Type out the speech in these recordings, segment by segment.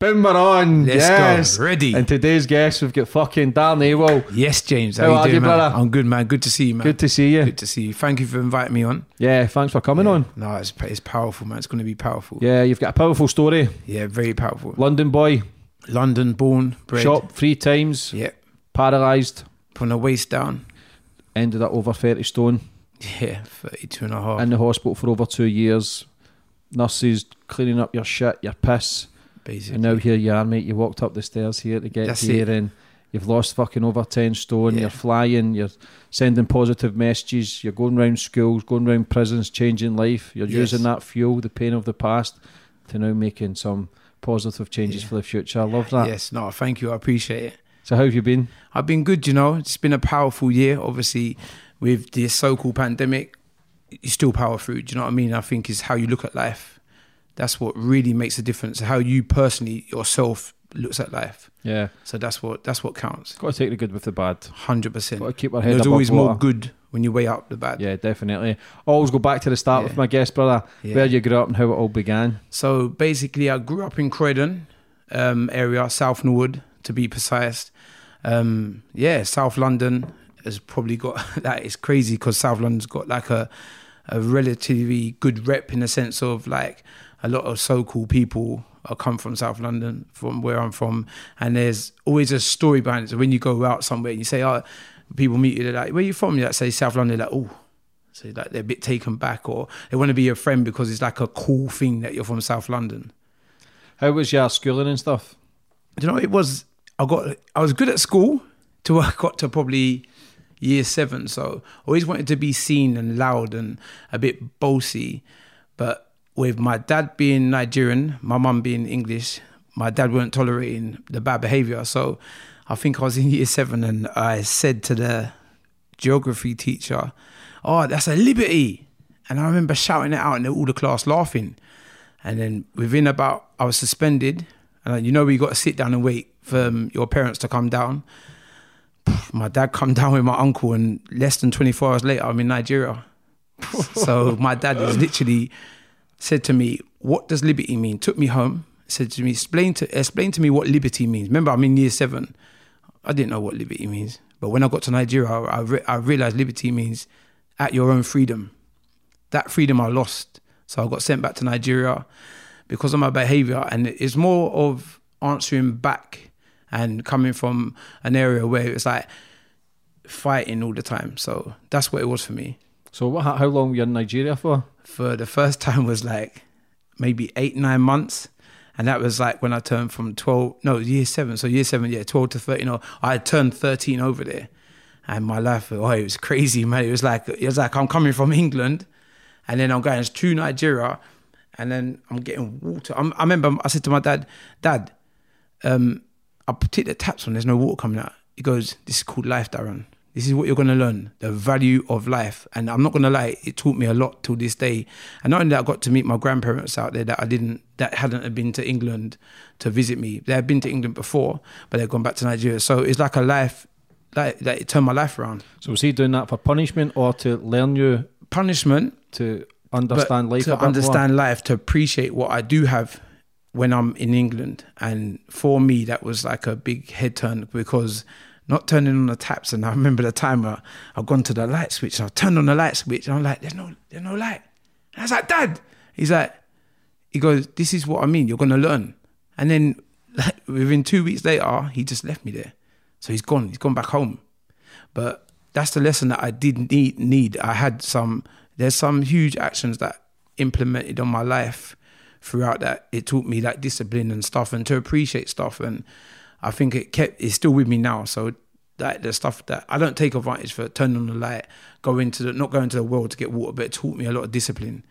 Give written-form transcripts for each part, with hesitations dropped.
Boom, we're on. Let's go. Ready. And today's guest, we've got fucking Darren Awol. Yes, James. How are you, brother? I'm good, man. Good to see you, man. Good to see you. Good to see you. Thank you for inviting me on. Yeah, thanks for coming on. No, it's powerful, man. It's going to be powerful. Yeah, you've got a powerful story. Yeah, very powerful. London boy. London born, bred. Shot 3 times. Yeah. Paralysed. From the waist down. Ended up over 30 stone. Yeah, 32 and a half. In the hospital for over 2 years. Nurses cleaning up your shit, your piss. Basically. And now here you are, mate. You walked up the stairs here to get here and you've lost fucking over 10 stone. Yeah. You're flying, you're sending positive messages, you're going round schools, going round prisons, changing life. You're using that fuel, the pain of the past, to now making some positive changes for the future. I love that. Yes, no, thank you. I appreciate it. So how have you been? I've been good, you know. It's been a powerful year, obviously, with the so-called pandemic. You still power through, do you know what I mean? I think is how you look at life. That's what really makes a difference, how you personally yourself looks at life. Yeah. So that's what counts. Got to take the good with the bad. 100%. Got to keep our head above water. There's always more good when you weigh up the bad. Yeah, definitely. Always go back to the start with my guest, brother. Yeah. Where you grew up and how it all began. So basically, I grew up in Croydon area, South Norwood to be precise. South London has probably got that. It's crazy because South London's got like a relatively good rep in the sense of like. A lot of so-called people come from South London, from where I'm from, and there's always a story behind it. So when you go out somewhere and you say, oh, people meet you, they're like, where are you from? You like, say South London, they're like, oh. So like they're a bit taken back or they want to be your friend because it's like a cool thing that you're from South London. How was your schooling and stuff? You know, I was good at school till I got to probably year 7. So I always wanted to be seen and loud and a bit bossy, but with my dad being Nigerian, my mum being English, my dad weren't tolerating the bad behaviour. So I think I was in year 7 and I said to the geography teacher, oh, that's a liberty. And I remember shouting it out and all the class laughing. And then I was suspended. And you know, we got to sit down and wait for your parents to come down. My dad come down with my uncle and less than 24 hours later, I'm in Nigeria. So my dad is literally... said to me, what does liberty mean? Took me home, said to me, explain to me what liberty means. Remember, I'm in year 7. I didn't know what liberty means. But when I got to Nigeria, I realised liberty means at your own freedom. That freedom I lost. So I got sent back to Nigeria because of my behaviour. And it's more of answering back and coming from an area where it's like fighting all the time. So that's what it was for me. So how long were you in Nigeria for? For the first time was like maybe 8-9 months. And that was like when I turned from 12, no, year 7. So year 7, yeah, 12 to 13. I turned 13 over there. And my life, it was crazy, man. It was like I'm coming from England and then I'm going to Nigeria and then I'm getting water. I remember I said to my dad, I'll take the taps on, there's no water coming out. He goes, this is called life, Darren. This is what you're going to learn, the value of life. And I'm not going to lie, it taught me a lot till this day. And not only that, I got to meet my grandparents out there that hadn't been to England to visit me. They had been to England before, but they'd gone back to Nigeria. So it's like a life, like it turned my life around. So was he doing that for punishment or to learn you? Punishment. To understand life. To understand life, to appreciate what I do have when I'm in England. And for me, that was like a big head turn because... not turning on the taps. And I remember the time I've gone to the light switch. And I turned on the light switch and I'm like, there's no light. And I was like, Dad. He's like, he goes, this is what I mean. You're going to learn. And then like, within 2 weeks later, he just left me there. So he's gone. He's gone back home. But that's the lesson that I did need. There's some huge actions that implemented on my life throughout that. It taught me like discipline and stuff and to appreciate stuff and, I think it's still with me now. So that the stuff that I don't take advantage for turning on the light, not going to the world to get water, but it taught me a lot of discipline.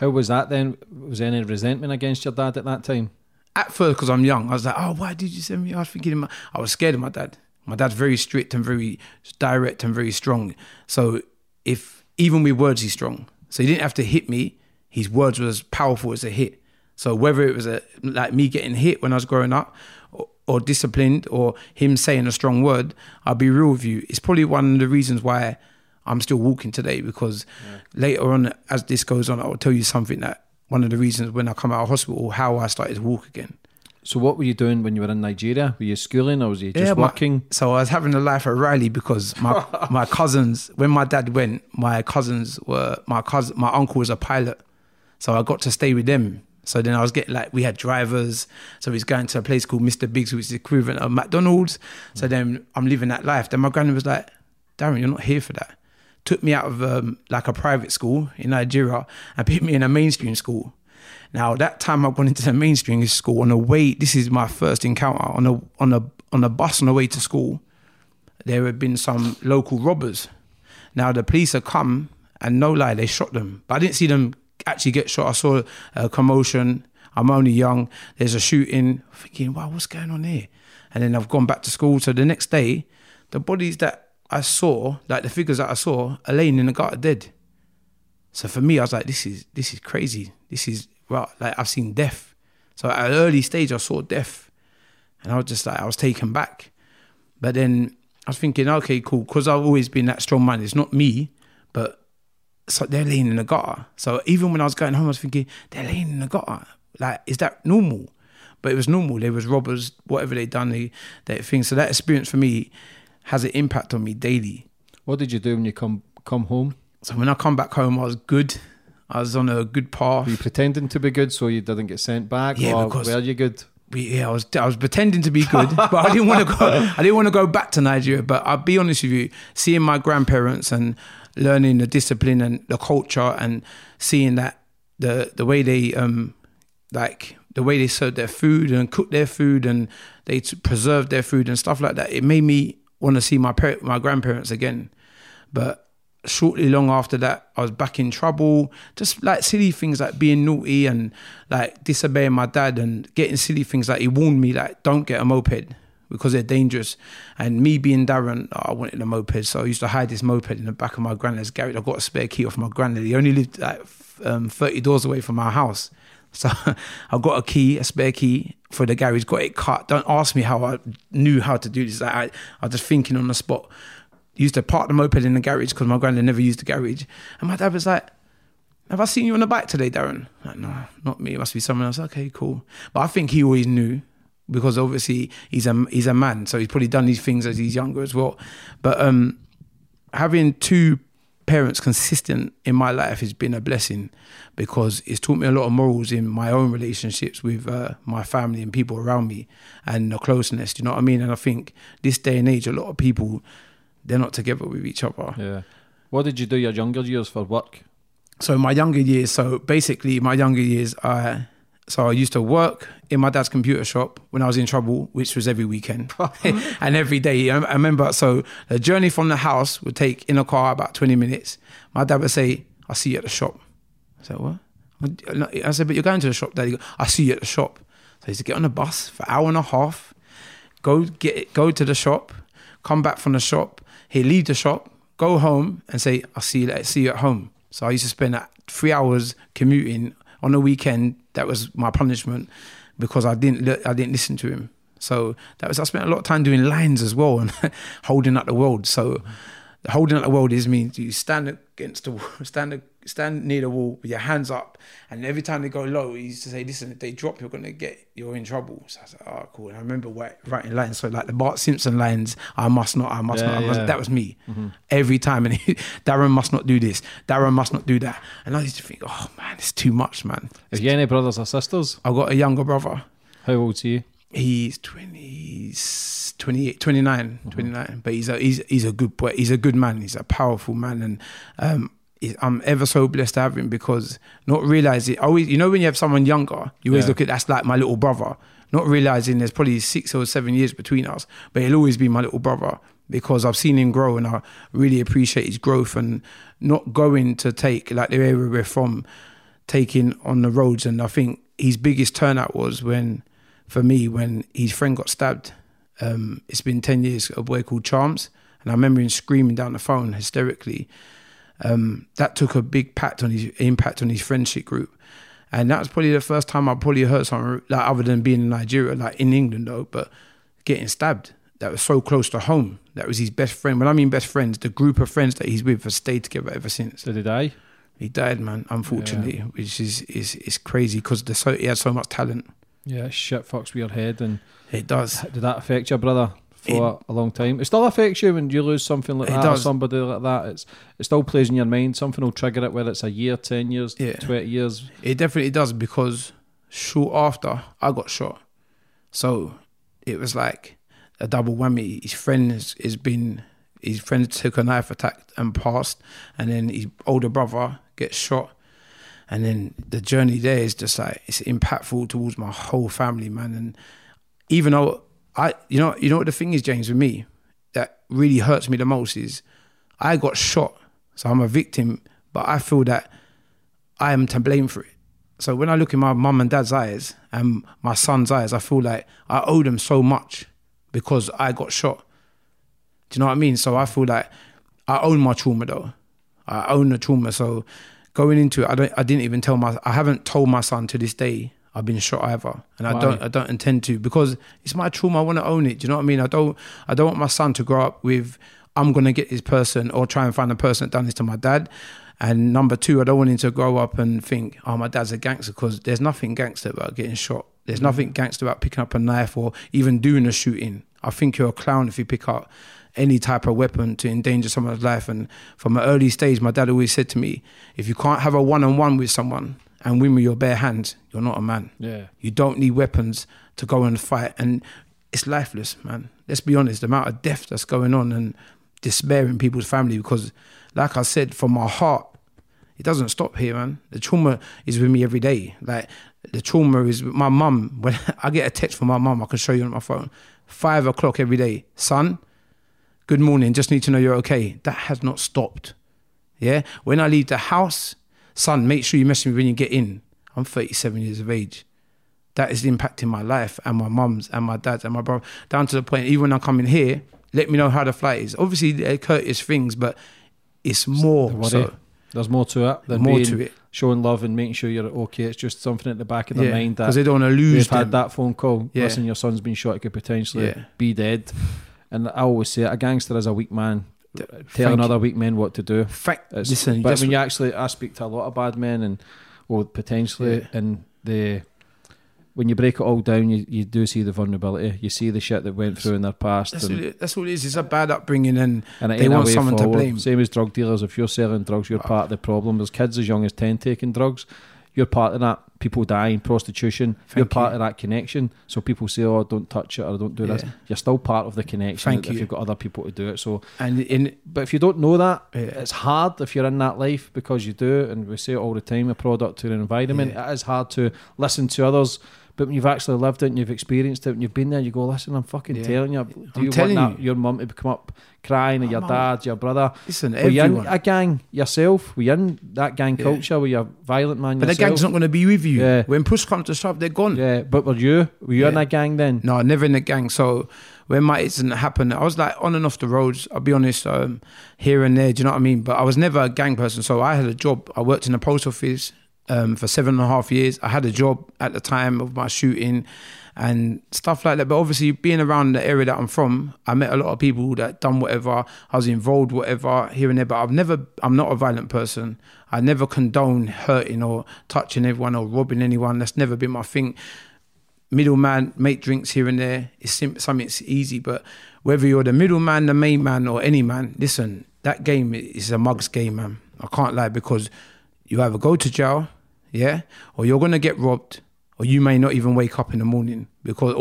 How was that then? Was there any resentment against your dad at that time? At first, because I'm young, I was like, oh, why did you send me? I was thinking, I was scared of my dad. My dad's very strict and very direct and very strong. So if even with words, he's strong. So he didn't have to hit me. His words were as powerful as a hit. So whether it was like me getting hit when I was growing up, or disciplined, or him saying a strong word, I'll be real with you, it's probably one of the reasons why I'm still walking today, because later on, as this goes on, I'll tell you something that one of the reasons when I come out of hospital, how I started to walk again. So what were you doing when you were in Nigeria? Were you schooling or was you just working? So I was having a life at Riley, because my my cousins, when my dad went, my uncle was a pilot. So I got to stay with them. So then I was getting, like, we had drivers. So he's going to a place called Mr. Biggs, which is the equivalent of McDonald's. So then I'm living that life. Then my granny was like, Darren, you're not here for that. Took me out of like a private school in Nigeria and put me in a mainstream school. Now that time I've gone into the mainstream school on the way, this is my first encounter, on a bus on the way to school, there had been some local robbers. Now the police had come and no lie, they shot them. But I didn't see them actually get shot. I saw a commotion. I'm only young. There's a shooting. I'm thinking, wow, what's going on here? And then I've gone back to school. So the next day, the bodies that I saw, like the figures that I saw, are laying in the gutter dead. So for me, I was like, this is crazy. This is, well, like, I've seen death. So at an early stage, I saw death. And I was just like, I was taken back. But then I was thinking, okay, cool. Because I've always been that strong minded. It's not me, but so they're laying in the gutter. So even when I was going home, I was thinking, they're laying in the gutter. Like, is that normal? But it was normal. There was robbers, whatever they'd done, they things. So that experience for me has an impact on me daily. What did you do when you come home? So when I come back home, I was good. I was on a good path. Were you pretending to be good so you didn't get sent back? Yeah, or were you good? Yeah, I was pretending to be good, but I didn't want to go. I didn't want to go back to Nigeria. But I'll be honest with you, seeing my grandparents and learning the discipline and the culture, and seeing that the way they like the way they served their food and cooked their food and they preserved their food and stuff like that, it made me want to see my grandparents again. But shortly long after that, I was back in trouble, just like silly things like being naughty and like disobeying my dad and getting silly things like he warned me, like, don't get a moped because they're dangerous. And me being Darren, I wanted a moped, so I used to hide this moped in the back of my granddad's garage. I got a spare key off my granddad. He only lived like 30 doors away from my house, so I got a spare key for the garage, got it cut. Don't ask me how I knew how to do this. Like, I was just thinking on the spot. Used to park the moped in the garage because my granddad never used the garage. And my dad was like, have I seen you on the bike today, Darren? I'm like, no, not me. It must be someone else. Okay, cool. But I think he always knew, because obviously he's a man. So he's probably done these things as he's younger as well. But having two parents consistent in my life has been a blessing, because it's taught me a lot of morals in my own relationships with my family and people around me, and the closeness, do you know what I mean? And I think this day and age, a lot of people, they're not together with each other. Yeah. What did you do your younger years for work? So my younger years, I used to work in my dad's computer shop when I was in trouble, which was every weekend and every day. I remember, so the journey from the house would take in a car about 20 minutes. My dad would say, I'll see you at the shop. I said, what? I said, but you're going to the shop, Dad. He goes, I'll see you at the shop. So he used to get on the bus for an hour and a half, go to the shop, come back from the shop. He'd leave the shop, go home and say, I'll see you at home. So I used to spend 3 hours commuting on the weekend. That was my punishment, because I didn't listen to him. So that was, I spent a lot of time doing lines as well and holding up the world. So holding up the world means you stand near the wall with your hands up, and every time they go low, he used to say, listen, if they drop, you're in trouble. So I was like, oh, cool. And I remember writing lines, so like the Bart Simpson lines, I must not. That was me every time. And Darren must not do this, Darren must not do that. And I used to think, oh man, it's too much, man. Have you any brothers or sisters? I've got a younger brother. How old are you? He's 29, but he's a good boy. He's a good man. He's a powerful man. And I'm ever so blessed to have him, because not realizing, always, you know, when you have someone younger, you always look at, that's like my little brother, not realizing there's probably 6 or 7 years between us, but he'll always be my little brother, because I've seen him grow and I really appreciate his growth, and not going to take, like the area we're from, taking on the roads. And I think his biggest turnout was when his friend got stabbed. It's been 10 years, a boy called Charms. And I remember him screaming down the phone hysterically. that took a big impact on his friendship group. And that was probably the first time I probably heard something, like, other than being in Nigeria, like in England though, but getting stabbed. That was so close to home. That was his best friend. When I mean best friends, the group of friends that he's with have stayed together ever since. So did I? He died, man, unfortunately, yeah. Which is crazy because he had so much talent. Yeah, shit fucks with your head. And it does. Did that affect your brother for a long time? It still affects you when you lose something like that, or somebody like that. It still plays in your mind. Something will trigger it, whether it's a year, 10 years, 20 years. It definitely does, because short after, I got shot. So it was like a double whammy. His friend took a knife attack and passed, and then his older brother gets shot. And then the journey there is just like, it's impactful towards my whole family, man. And even though you know what the thing is, James, with me, that really hurts me the most is I got shot. So I'm a victim, but I feel that I am to blame for it. So when I look in my mum and dad's eyes and my son's eyes, I feel like I owe them so much because I got shot. Do you know what I mean? So I feel like I own my trauma though. I own the trauma. So going into it, I haven't told my son to this day I've been shot either. And wow. I don't intend to, because it's my trauma. I want to own it. Do you know what I mean? I don't want my son to grow up with, I'm going to get this person or try and find a person that done this to my dad. And number two, I don't want him to grow up and think, oh, my dad's a gangster, because there's nothing gangster about getting shot. There's nothing gangster about picking up a knife or even doing a shooting. I think you're a clown if you pick up any type of weapon to endanger someone's life. And from an early stage, my dad always said to me, if you can't have a one-on-one with someone and win with your bare hands, you're not a man. Yeah. You don't need weapons to go and fight. And it's lifeless, man. Let's be honest, the amount of death that's going on and despair in people's family, because like I said, from my heart, it doesn't stop here, man. The trauma is with me every day. Like, the trauma is with my mum. When I get a text from my mum, I can show you on my phone, 5 o'clock every day, son, good morning, just need to know you're okay. That has not stopped. Yeah? When I leave the house, son, make sure you message me when you get in. I'm 37 years of age. That is impacting my life and my mum's and my dad's and my brother, down to the point, even when I come in here, let me know how the flight is. Obviously, they're courteous things, but it's more so. There's more to it than more to it. Showing love and making sure you're okay. It's just something at the back of their mind. Because they don't want to lose them. Had that phone call. Yeah. Listen, your son's been shot. He could potentially be dead. And I always say it, a gangster is a weak man telling other weak men what to do. Listen, but when you actually, I speak to a lot of bad men and, well, potentially, and when you break it all down, you do see the vulnerability. You see the shit that went through in their past. That's what it is. It's a bad upbringing, and they want someone to blame. Same as drug dealers. If you're selling drugs, you're part of the problem. There's kids as young as 10 taking drugs. You're part of that. People die in prostitution. You're part of that connection. So people say, oh, don't touch it, or don't do this. You're still part of the connection if you've got other people to do it. So, but if you don't know that, it's hard if you're in that life, because you do, and we say it all the time, a product to an environment. It is hard to listen to others. But when you've actually lived it and you've experienced it and you've been there, you go, listen, I'm fucking telling you. Do you want your mum to come up crying, or your dad, your brother? Listen, were everyone. You in a gang yourself? Were you in that gang culture? Were you a violent man yourself? But the gang's not going to be with you. Yeah. When push comes to shove, they're gone. Yeah, but were you in a gang then? No, never in a gang. So when my incident happened, I was like on and off the roads, I'll be honest, here and there, do you know what I mean? But I was never a gang person. So I had a job. I worked in the post office for 7.5 years. I had a job at the time of my shooting and stuff like that. But obviously, being around the area that I'm from, I met a lot of people that done whatever. I was involved, whatever, here and there. But I'm not a violent person. I never condone hurting or touching everyone or robbing anyone. That's never been my thing. Middleman, make drinks here and there. It's something that's easy. But whether you're the middleman, the main man, or any man, listen, that game is a mug's game, man. I can't lie, because you either go to jail, or you're going to get robbed, or you may not even wake up in the morning, because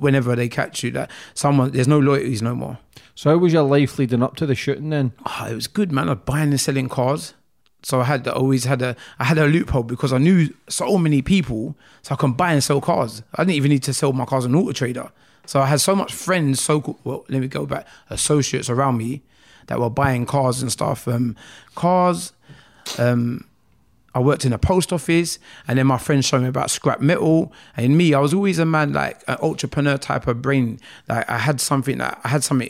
whenever they catch you, there's no loyalties no more. So how was your life leading up to the shooting then? Oh, it was good, man. I was buying and selling cars. So I had a loophole, because I knew so many people, so I can buy and sell cars. I didn't even need to sell my cars on Auto Trader. So I had so much friends, associates around me that were buying cars and stuff. I worked in a post office, and then my friend showed me about scrap metal. And me, I was always a man, like an entrepreneur type of brain. Like I had something.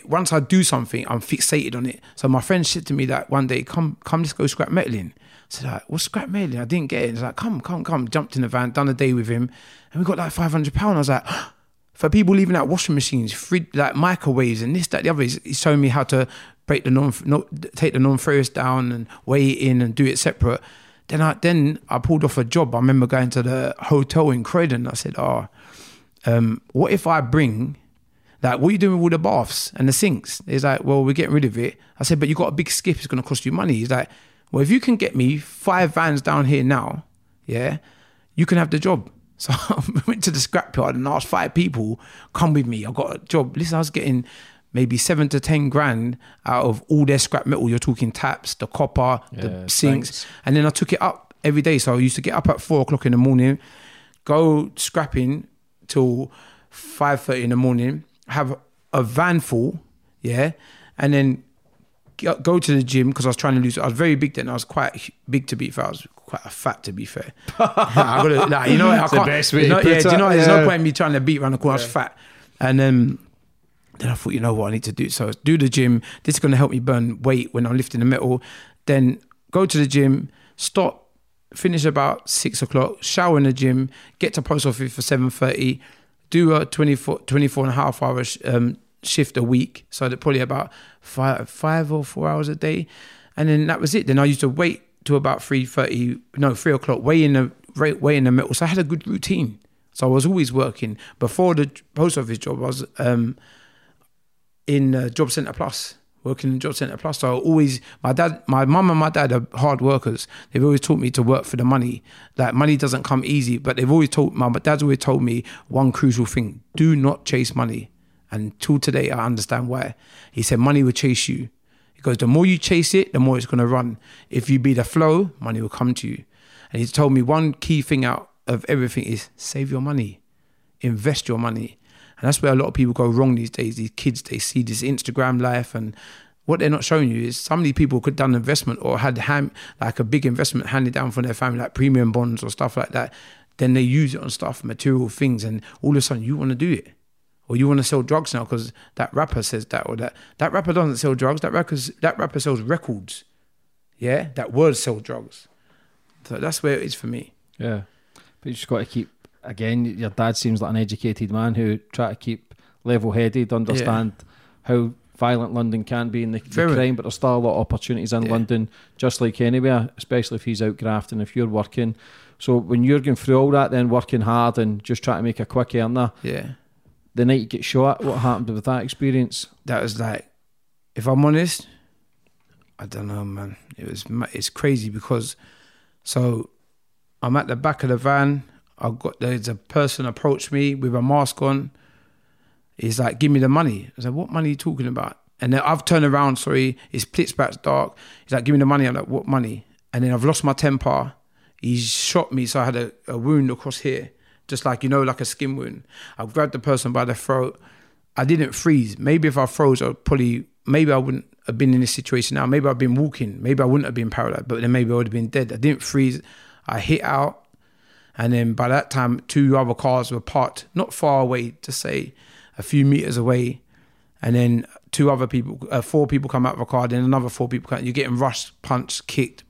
Once I do something, I'm fixated on it. So my friend said to me that one day, come, let's go scrap metaling. I said, like, what's scrap metaling? I didn't get it. He's like, come. Jumped in the van, done a day with him. And we got like £500. I was like, for people leaving out washing machines, fridge, like microwaves and this, that, the other. He's showing me how to break the take the non-ferrous down and weigh it in and do it separate. Then I pulled off a job. I remember going to the hotel in Croydon. I said, what if I bring, like, what are you doing with all the baths and the sinks? He's like, well, we're getting rid of it. I said, but you got a big skip. It's going to cost you money. He's like, well, if you can get me 5 vans down here now, yeah, you can have the job. So I went to the scrapyard and asked 5 people, come with me. I got a job. Listen, I was getting maybe 7 to 10 grand out of all their scrap metal. You're talking taps, the copper, the sinks. Thanks. And then I took it up every day. So I used to get up at 4 o'clock in the morning, go scrapping till 5:30 in the morning, have a van full, yeah, and then go to the gym because I was trying to lose. I was very big then. I was quite big, to be fair. I was quite a fat, to be fair. There's no point in me trying to beat around the corner. Yeah. I was fat. And then I thought, you know what I need to do? So do the gym. This is going to help me burn weight when I'm lifting the metal. Then go to the gym, stop, finish about 6 o'clock, shower in the gym, get to post office for 7:30, do a 24 and a half hour shift a week. So that probably about five or 4 hours a day. And then that was it. Then I used to wait till about 3 o'clock, weigh in the metal. So I had a good routine. So I was always working. Before the post office job, I was, in Job Centre Plus, working in Job Centre Plus. So I always, my mum and my dad are hard workers. They've always taught me to work for the money. Like, money doesn't come easy, but they've always told, my dad's always told me one crucial thing: do not chase money. And till today, I understand why. He said, money will chase you. He goes, the more you chase it, the more it's gonna run. If you be the flow, money will come to you. And he's told me one key thing out of everything is save your money, invest your money. And that's where a lot of people go wrong these days. These kids, they see this Instagram life, and what they're not showing you is some of these people could have done investment or had like a big investment handed down from their family, like premium bonds or stuff like that. Then they use it on stuff, material things, and all of a sudden you want to do it. Or you want to sell drugs now because that rapper says that, or that rapper doesn't sell drugs. That rapper sells records. Yeah, that word sells drugs. So that's where it is for me. Yeah, but you just got to keep... Again, your dad seems like an educated man who tried to keep level-headed, understand how violent London can be and the crime, but there's still a lot of opportunities in London, just like anywhere, especially if he's out grafting, if you're working. So when you're going through all that, then working hard and just trying to make a quick earner, the night you get shot, what happened with that experience? That was like, if I'm honest, I don't know, man. It's crazy because, so I'm at the back of the van, there's a person approached me with a mask on. He's like, give me the money. I said, what money are you talking about? And then I've turned around, it's pitch-black dark. He's like, give me the money. I'm like, what money? And then I've lost my temper. He's shot me, so I had a wound across here, just like a skin wound. I've grabbed the person by the throat. I didn't freeze. Maybe if I froze, maybe I wouldn't have been in this situation now. Maybe I've been walking. Maybe I wouldn't have been paralyzed, but then maybe I would have been dead. I didn't freeze. I hit out. And then by that time, 2 other cars were parked, not far away, to say a few meters away. And then 4 people come out of a car, then another 4 people come. You're getting rushed, punched, kicked.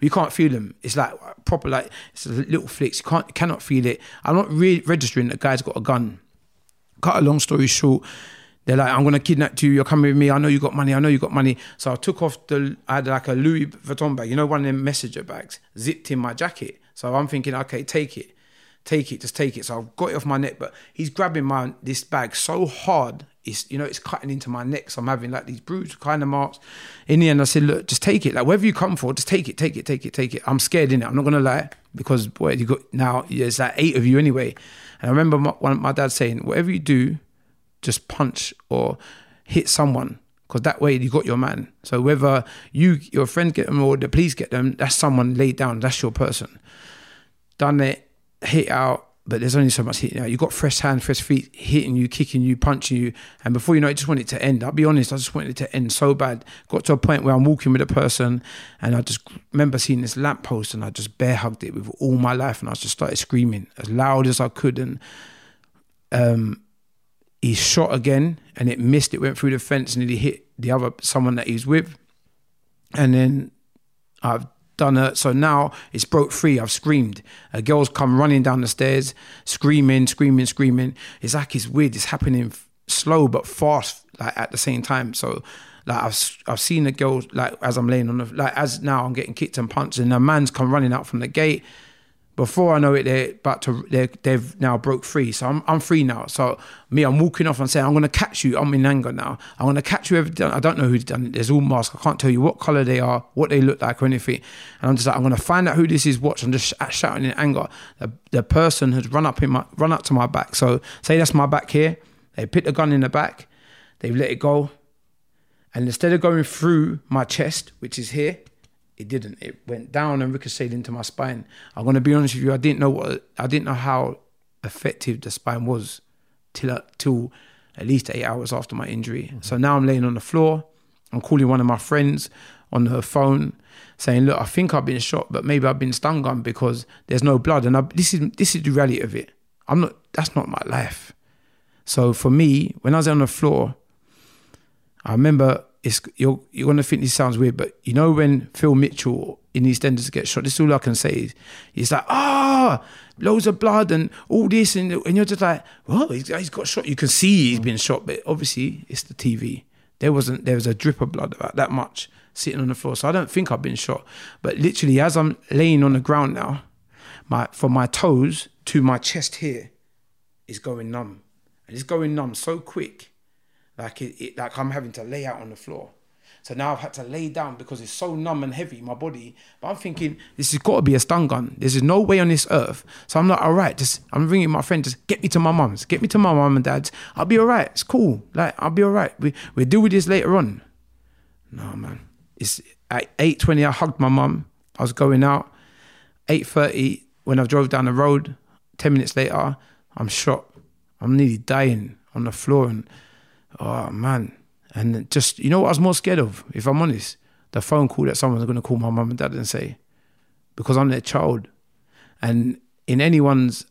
You can't feel them. It's like proper, like it's little flicks. You cannot feel it. I'm not registering that guy's got a gun. Cut a long story short, they're like, I'm going to kidnap you. You're coming with me. I know you got money. So I took off I had like a Louis Vuitton bag, one of them messenger bags, zipped in my jacket. So I'm thinking, okay, take it. So I've got it off my neck, but he's grabbing this bag so hard, it's cutting into my neck. So I'm having like these bruised kind of marks. In the end, I said, look, just take it. Like, wherever you come for, just take it. I'm scared, innit? I'm not going to lie, because there's like 8 of you anyway. And I remember my dad saying, whatever you do, just punch or hit someone, because that way you got your man. So whether your friend get them or the police get them, that's someone laid down, that's your person. Done it, hit out, but there's only so much hitting out. You've got fresh hands, fresh feet hitting you, kicking you, punching you. And before you know it, I just want it to end. I'll be honest, I just wanted it to end so bad. Got to a point where I'm walking with a person and I just remember seeing this lamppost and I just bear hugged it with all my life. And I just started screaming as loud as I could. And he shot again and it missed. It went through the fence and he hit the other, someone that he was with. And then I've done it. So now it's broke free. I've screamed. A girl's come running down the stairs, screaming. It's like, it's weird. It's happening slow, but fast, like at the same time. So like I've seen the girl, like as I'm laying on the, like as now I'm getting kicked and punched and a man's come running out from the gate. Before I know it, they've now broke free. So I'm free now. So me, I'm walking off and saying, I'm going to catch you. I'm in anger now. I'm going to catch you. I don't know who's done it. There's all masks. I can't tell you what color they are, what they look like or anything. And I'm just like, I'm going to find out who this is. Watch. I'm just shouting in anger. The person has run up to my back. So say that's my back here. They put the gun in the back. They've let it go. And instead of going through my chest, which is here, it didn't. It went down and ricocheted into my spine. I'm going to be honest with you. I didn't know how effective the spine was till at least 8 hours after my injury. Mm-hmm. So now I'm laying on the floor. I'm calling one of my friends on her phone, saying, "Look, I think I've been shot, but maybe I've been stun gunned because there's no blood." And this is the reality of it. I'm not. That's not my life. So for me, when I was on the floor, I remember. You're going to think this sounds weird, but you know when Phil Mitchell in EastEnders gets shot, this is all I can say is, it's like, loads of blood and all this. And you're just like, well, he's got shot. You can see he's been shot, but obviously it's the TV. There was a drip of blood, about that much, sitting on the floor. So I don't think I've been shot. But literally as I'm laying on the ground now, from my toes to my chest here is going numb. And it's going numb so quick. Like I'm having to lay out on the floor. So now I've had to lay down because it's so numb and heavy, my body. But I'm thinking, this has got to be a stun gun. There's no way on this earth. So I'm like, all right, I'm ringing my friend, just get me to my mum's. Get me to my mum and dad's. I'll be all right. It's cool. Like, I'll be all right. We'll deal with this later on. No, man. It's at 8:20, I hugged my mum. I was going out. 8:30, when I drove down the road, 10 minutes later, I'm shot. I'm nearly dying on the floor and... oh, man. And just, you know what I was more scared of, if I'm honest? The phone call that someone's going to call my mum and dad and say, because I'm their child. And in anyone's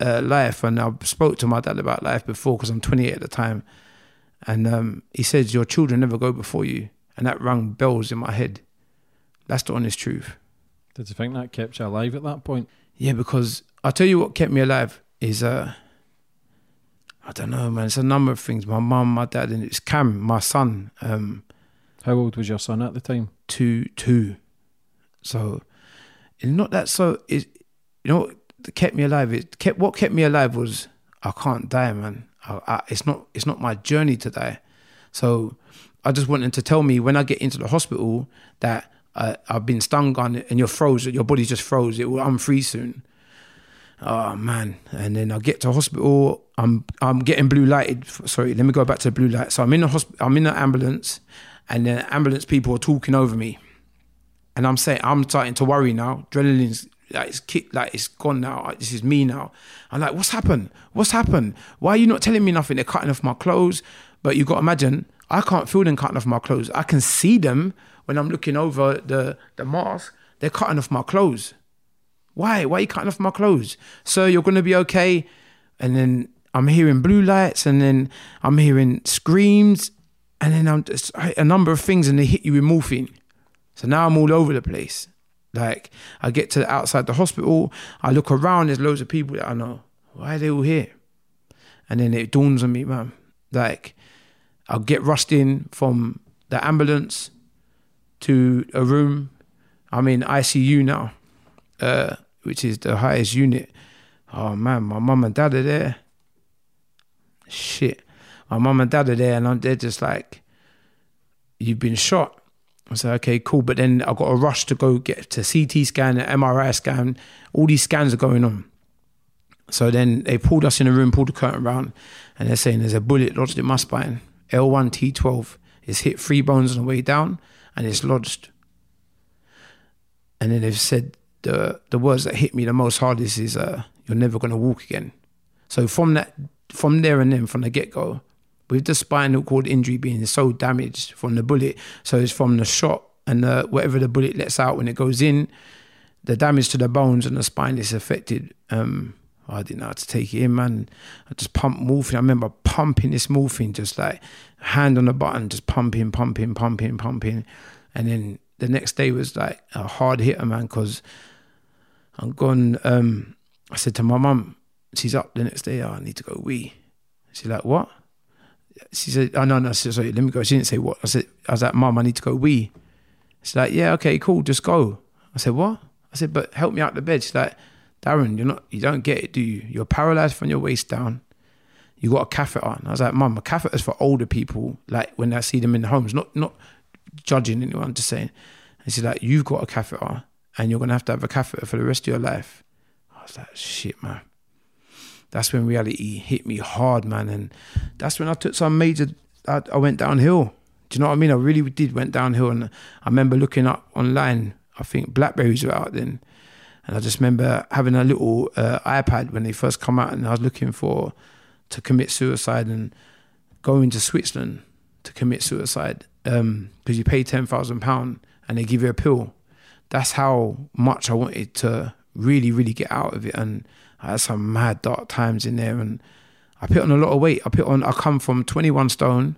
life, and I spoke to my dad about life before because I'm 28 at the time, and he says, your children never go before you. And that rang bells in my head. That's the honest truth. Did you think that kept you alive at that point? Yeah, because I'll tell you what kept me alive is... I don't know, man. It's a number of things. My mum, my dad, and it's Cam, my son. How old was your son at the time? Two. So, it's not that so... you know what kept me alive? What kept me alive was, I can't die, man. It's not my journey to die. So, I just wanted to tell me when I get into the hospital that I've been stun gunned and you're froze. Your body just froze. It will unfreeze soon. Oh man. And then I get to hospital, I'm getting blue lighted. Sorry, let me go back to the blue light. So I'm in the hospital, I'm in the ambulance, and the ambulance people are talking over me. And I'm saying, I'm starting to worry now. Adrenaline's like it's kicked, like it's gone now. Like, this is me now. I'm like, what's happened? Why are you not telling me nothing? They're cutting off my clothes. But you got to imagine, I can't feel them cutting off my clothes. I can see them when I'm looking over the mask. They're cutting off my clothes. Why are you cutting off my clothes? Sir, you're going to be okay. And then I'm hearing blue lights and then I'm hearing screams and then I'm just a number of things and they hit you with morphine. So now I'm all over the place. Like I get to outside the hospital, I look around, there's loads of people that I know. Why are they all here? And then it dawns on me, man. Like I'll get rushed in from the ambulance to a room. I'm in ICU now. Which is the highest unit. Oh man, my mum and dad are there. Shit. My mum and dad are there and they're just like, you've been shot. I said, okay, cool. But then I got a rush to go get to CT scan and MRI scan. All these scans are going on. So then they pulled us in a room, pulled the curtain around and they're saying there's a bullet lodged in my spine. L1 T12. It's hit three bones on the way down and it's lodged. And then they've said, the words that hit me the most hardest is you're never going to walk again. So from the get-go, with the spinal cord injury being so damaged from the bullet, so it's from the shot and whatever the bullet lets out when it goes in, the damage to the bones and the spine is affected. I didn't know how to take it in, man. I just pumped morphine. I remember pumping this morphine, just like hand on the button, just pumping. And then the next day was like a hard hitter, man, because I'm gone. I said to my mum, she's up the next day, oh, I need to go wee. She's like, what? She said, oh, no, sorry, let me go. She didn't say what. I was like, mum, I need to go wee. She's like, yeah, okay, cool, just go. I said, what? I said, but help me out the bed. She's like, Darren, you don't get it, do you? You're paralysed from your waist down. You got a catheter. And I was like, mum, a catheter's for older people, like when I see them in the homes, not judging anyone, I'm just saying. And she's like, you've got a catheter and you're going to have a catheter for the rest of your life. I was like, shit, man. That's when reality hit me hard, man. And that's when I took some major, I went downhill. Do you know what I mean? I really did went downhill. And I remember looking up online, I think Blackberries were out then. And I just remember having a little iPad when they first come out, and I was looking to commit suicide and going to Switzerland to commit suicide because you pay £10,000 and they give you a pill. That's how much I wanted to really, really get out of it. And I had some mad dark times in there, and I put on a lot of weight. I come from 21 stone.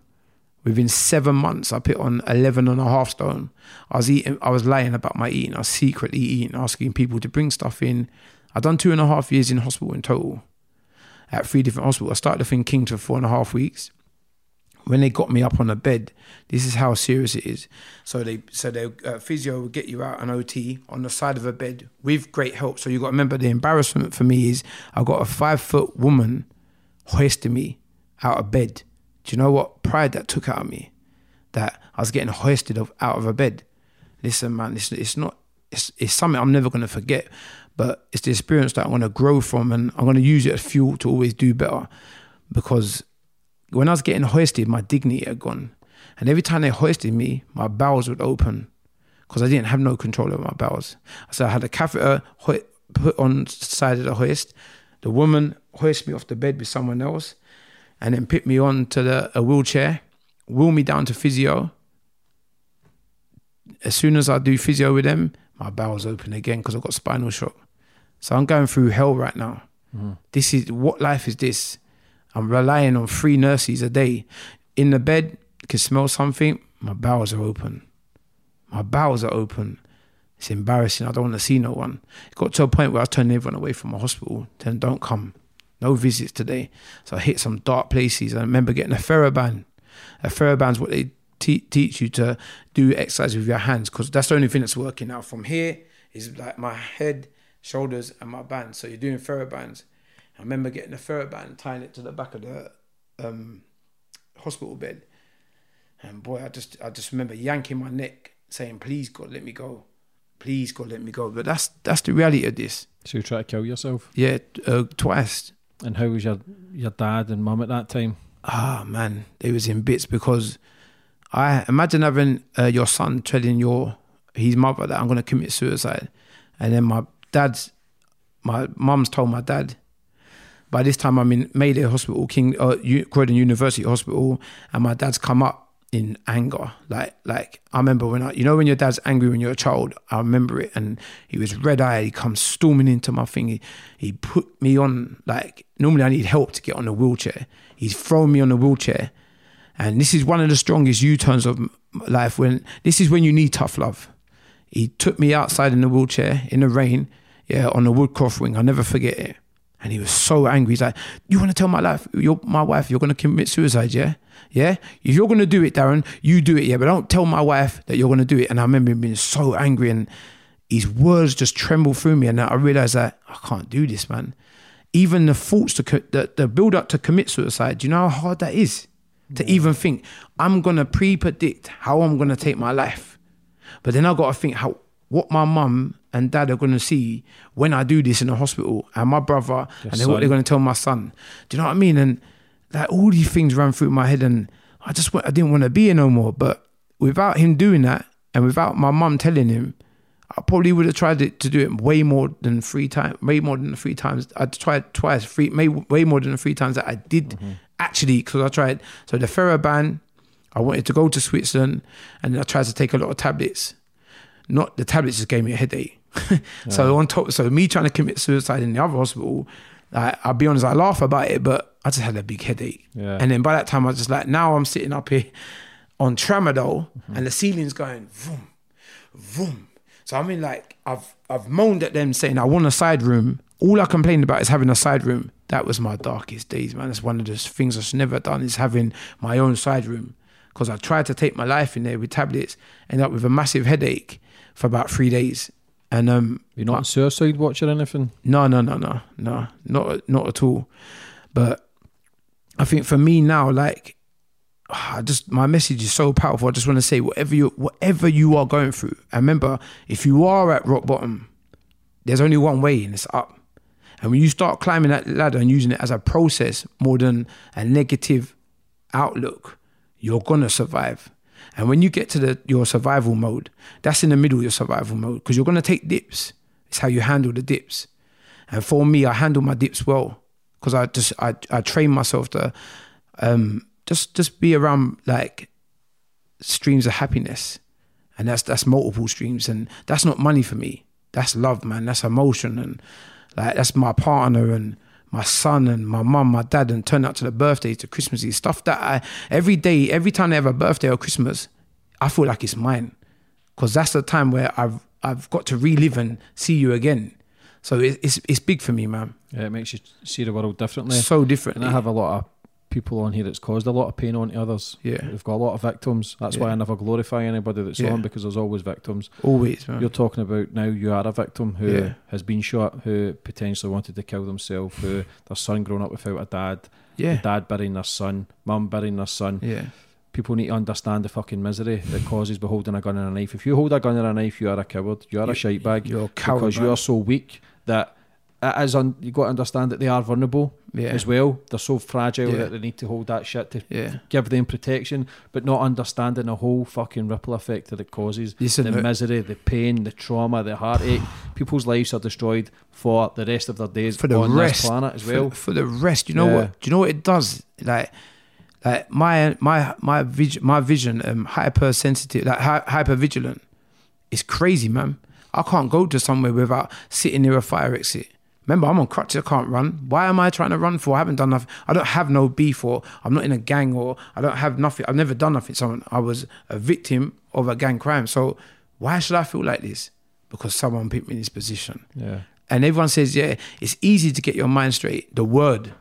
Within 7 months, I put on 11 and a half stone. I was lying about my eating. I was secretly eating, asking people to bring stuff in. I'd done 2.5 years in hospital in total, at 3 different hospitals. I started off in King's for 4.5 weeks. When they got me up on a bed, this is how serious it is. So physio would get you out, an OT, on the side of a bed with great help. So you got to remember, the embarrassment for me is I got a 5-foot woman hoisting me out of bed. Do you know what pride that took out of me? That I was getting hoisted out of a bed. Listen, man, it's something I'm never going to forget, but it's the experience that I want to grow from, and I'm going to use it as fuel to always do better. Because when I was getting hoisted, my dignity had gone. And every time they hoisted me, my bowels would open because I didn't have no control over my bowels. So I had a catheter put on the side of the hoist. The woman hoisted me off the bed with someone else, and then put me on to a wheelchair, wheel me down to physio. As soon as I do physio with them, my bowels open again because I've got spinal shock. So I'm going through hell right now. Mm. This is, what life is this? I'm relying on 3 nurses a day. In the bed, can smell something, my bowels are open. My bowels are open. It's embarrassing, I don't want to see no one. It got to a point where I was turning everyone away from my hospital, then don't come. No visits today. So I hit some dark places. I remember getting a TheraBand. A TheraBand's what they teach you to do exercise with your hands, because that's the only thing that's working now. From here is like my head, shoulders, and my band. So you're doing TheraBands. I remember getting a TheraBand, tying it to the back of the hospital bed. And boy, I just remember yanking my neck, saying, please, God, let me go. Please, God, let me go. But that's the reality of this. So you try to kill yourself? Yeah, twice. And how was your dad and mum at that time? Ah, man, they was in bits, because I imagine having your son telling his mother that I'm going to commit suicide. And then my mum's told my dad. By this time I'm in Mayday Hospital, Croydon University Hospital, and my dad's come up in anger. Like I remember when your dad's angry when you're a child, I remember it, and he was red-eyed, he comes storming into my thing. He put me on, like, normally I need help to get on a wheelchair. He's thrown me on a wheelchair, and this is one of the strongest U-turns of life, when you need tough love. He took me outside in the wheelchair, in the rain, on the Woodcroft wing, I'll never forget it. And he was so angry. He's like, you want to tell my wife, you're going to commit suicide, yeah? Yeah? If you're going to do it, Darren, you do it, yeah? But don't tell my wife that you're going to do it. And I remember him being so angry, and his words just trembled through me. And I realised that I can't do this, man. Even the thoughts, the build-up to commit suicide, do you know how hard that is? To even think, I'm going to pre-predict how I'm going to take my life. But then I've got to think what my mum and dad are going to see when I do this in the hospital, and my brother, and then what they're going to tell my son. Do you know what I mean? And like, all these things ran through my head, and I didn't want to be here no more. But without him doing that, and without my mum telling him, I probably would have tried to do it way more than three times. I tried twice, way more than 3 times that I did actually, because I tried. So the Ferroban, I wanted to go to Switzerland, and I tried to take a lot of tablets. Not the tablets just gave me a headache. So on top, so me trying to commit suicide in the other hospital, I'll be honest, I laugh about it, but I just had a big headache. Yeah. And then by that time, I was just like, now I'm sitting up here on tramadol, and the ceiling's going vroom, vroom. So I mean, like, I've moaned at them saying I want a side room. All I complained about is having a side room. That was my darkest days, man. That's one of those things I've never done, is having my own side room, because I tried to take my life in there with tablets, ended up with a massive headache for about 3 days. And you're not a suicide watch or anything? No, not at all. But I think for me now, like, I just, my message is so powerful. I just want to say, whatever you are going through, and remember, if you are at rock bottom, there's only one way, and it's up. And when you start climbing that ladder and using it as a process more than a negative outlook, you're gonna survive. And when you get to your survival mode, that's in the middle of your survival mode, because you're going to take dips. It's how you handle the dips. And for me, I handle my dips well, because I train myself to just be around, like, streams of happiness. And that's multiple streams. And that's not money for me. That's love, man. That's emotion. And, like, that's my partner and my son and my mum, my dad, and turn out to the birthdays, to Christmases, stuff that every day, every time they have a birthday or Christmas, I feel like it's mine. Because that's the time where I've got to relive and see you again. So it's big for me, man. Yeah, it makes you see the world differently. So differently. And I have a lot of people on here that's caused a lot of pain onto others. Yeah. We've got a lot of victims. That's why I never glorify anybody that's on, because there's always victims. Always, man. You're talking about now, you are a victim who has been shot, who potentially wanted to kill themselves, who their son growing up without a dad, dad burying their son, mum burying their son. Yeah. People need to understand the fucking misery that causes by holding a gun and a knife. If you hold a gun and a knife, you are a coward. You are a shite bag. You're a coward, because you are so weak that you've got to understand that they are vulnerable as well. They're so fragile that they need to hold that shit to give them protection, but not understanding the whole fucking ripple effect that it causes. Listen, the misery, the pain, the trauma, the heartache. People's lives are destroyed for the rest of their days this planet as well. For the rest, you know what? Do you know what it does? Like my vision, hypersensitive, like hypervigilant. It's crazy, man. I can't go to somewhere without sitting near a fire exit. Remember, I'm on crutches, I can't run. Why am I trying to run for? I haven't done nothing. I don't have no beef, or I'm not in a gang, or I don't have nothing. I've never done nothing. So I was a victim of a gang crime. So why should I feel like this? Because someone put me in this position. Yeah. And everyone says, it's easy to get your mind straight. The word,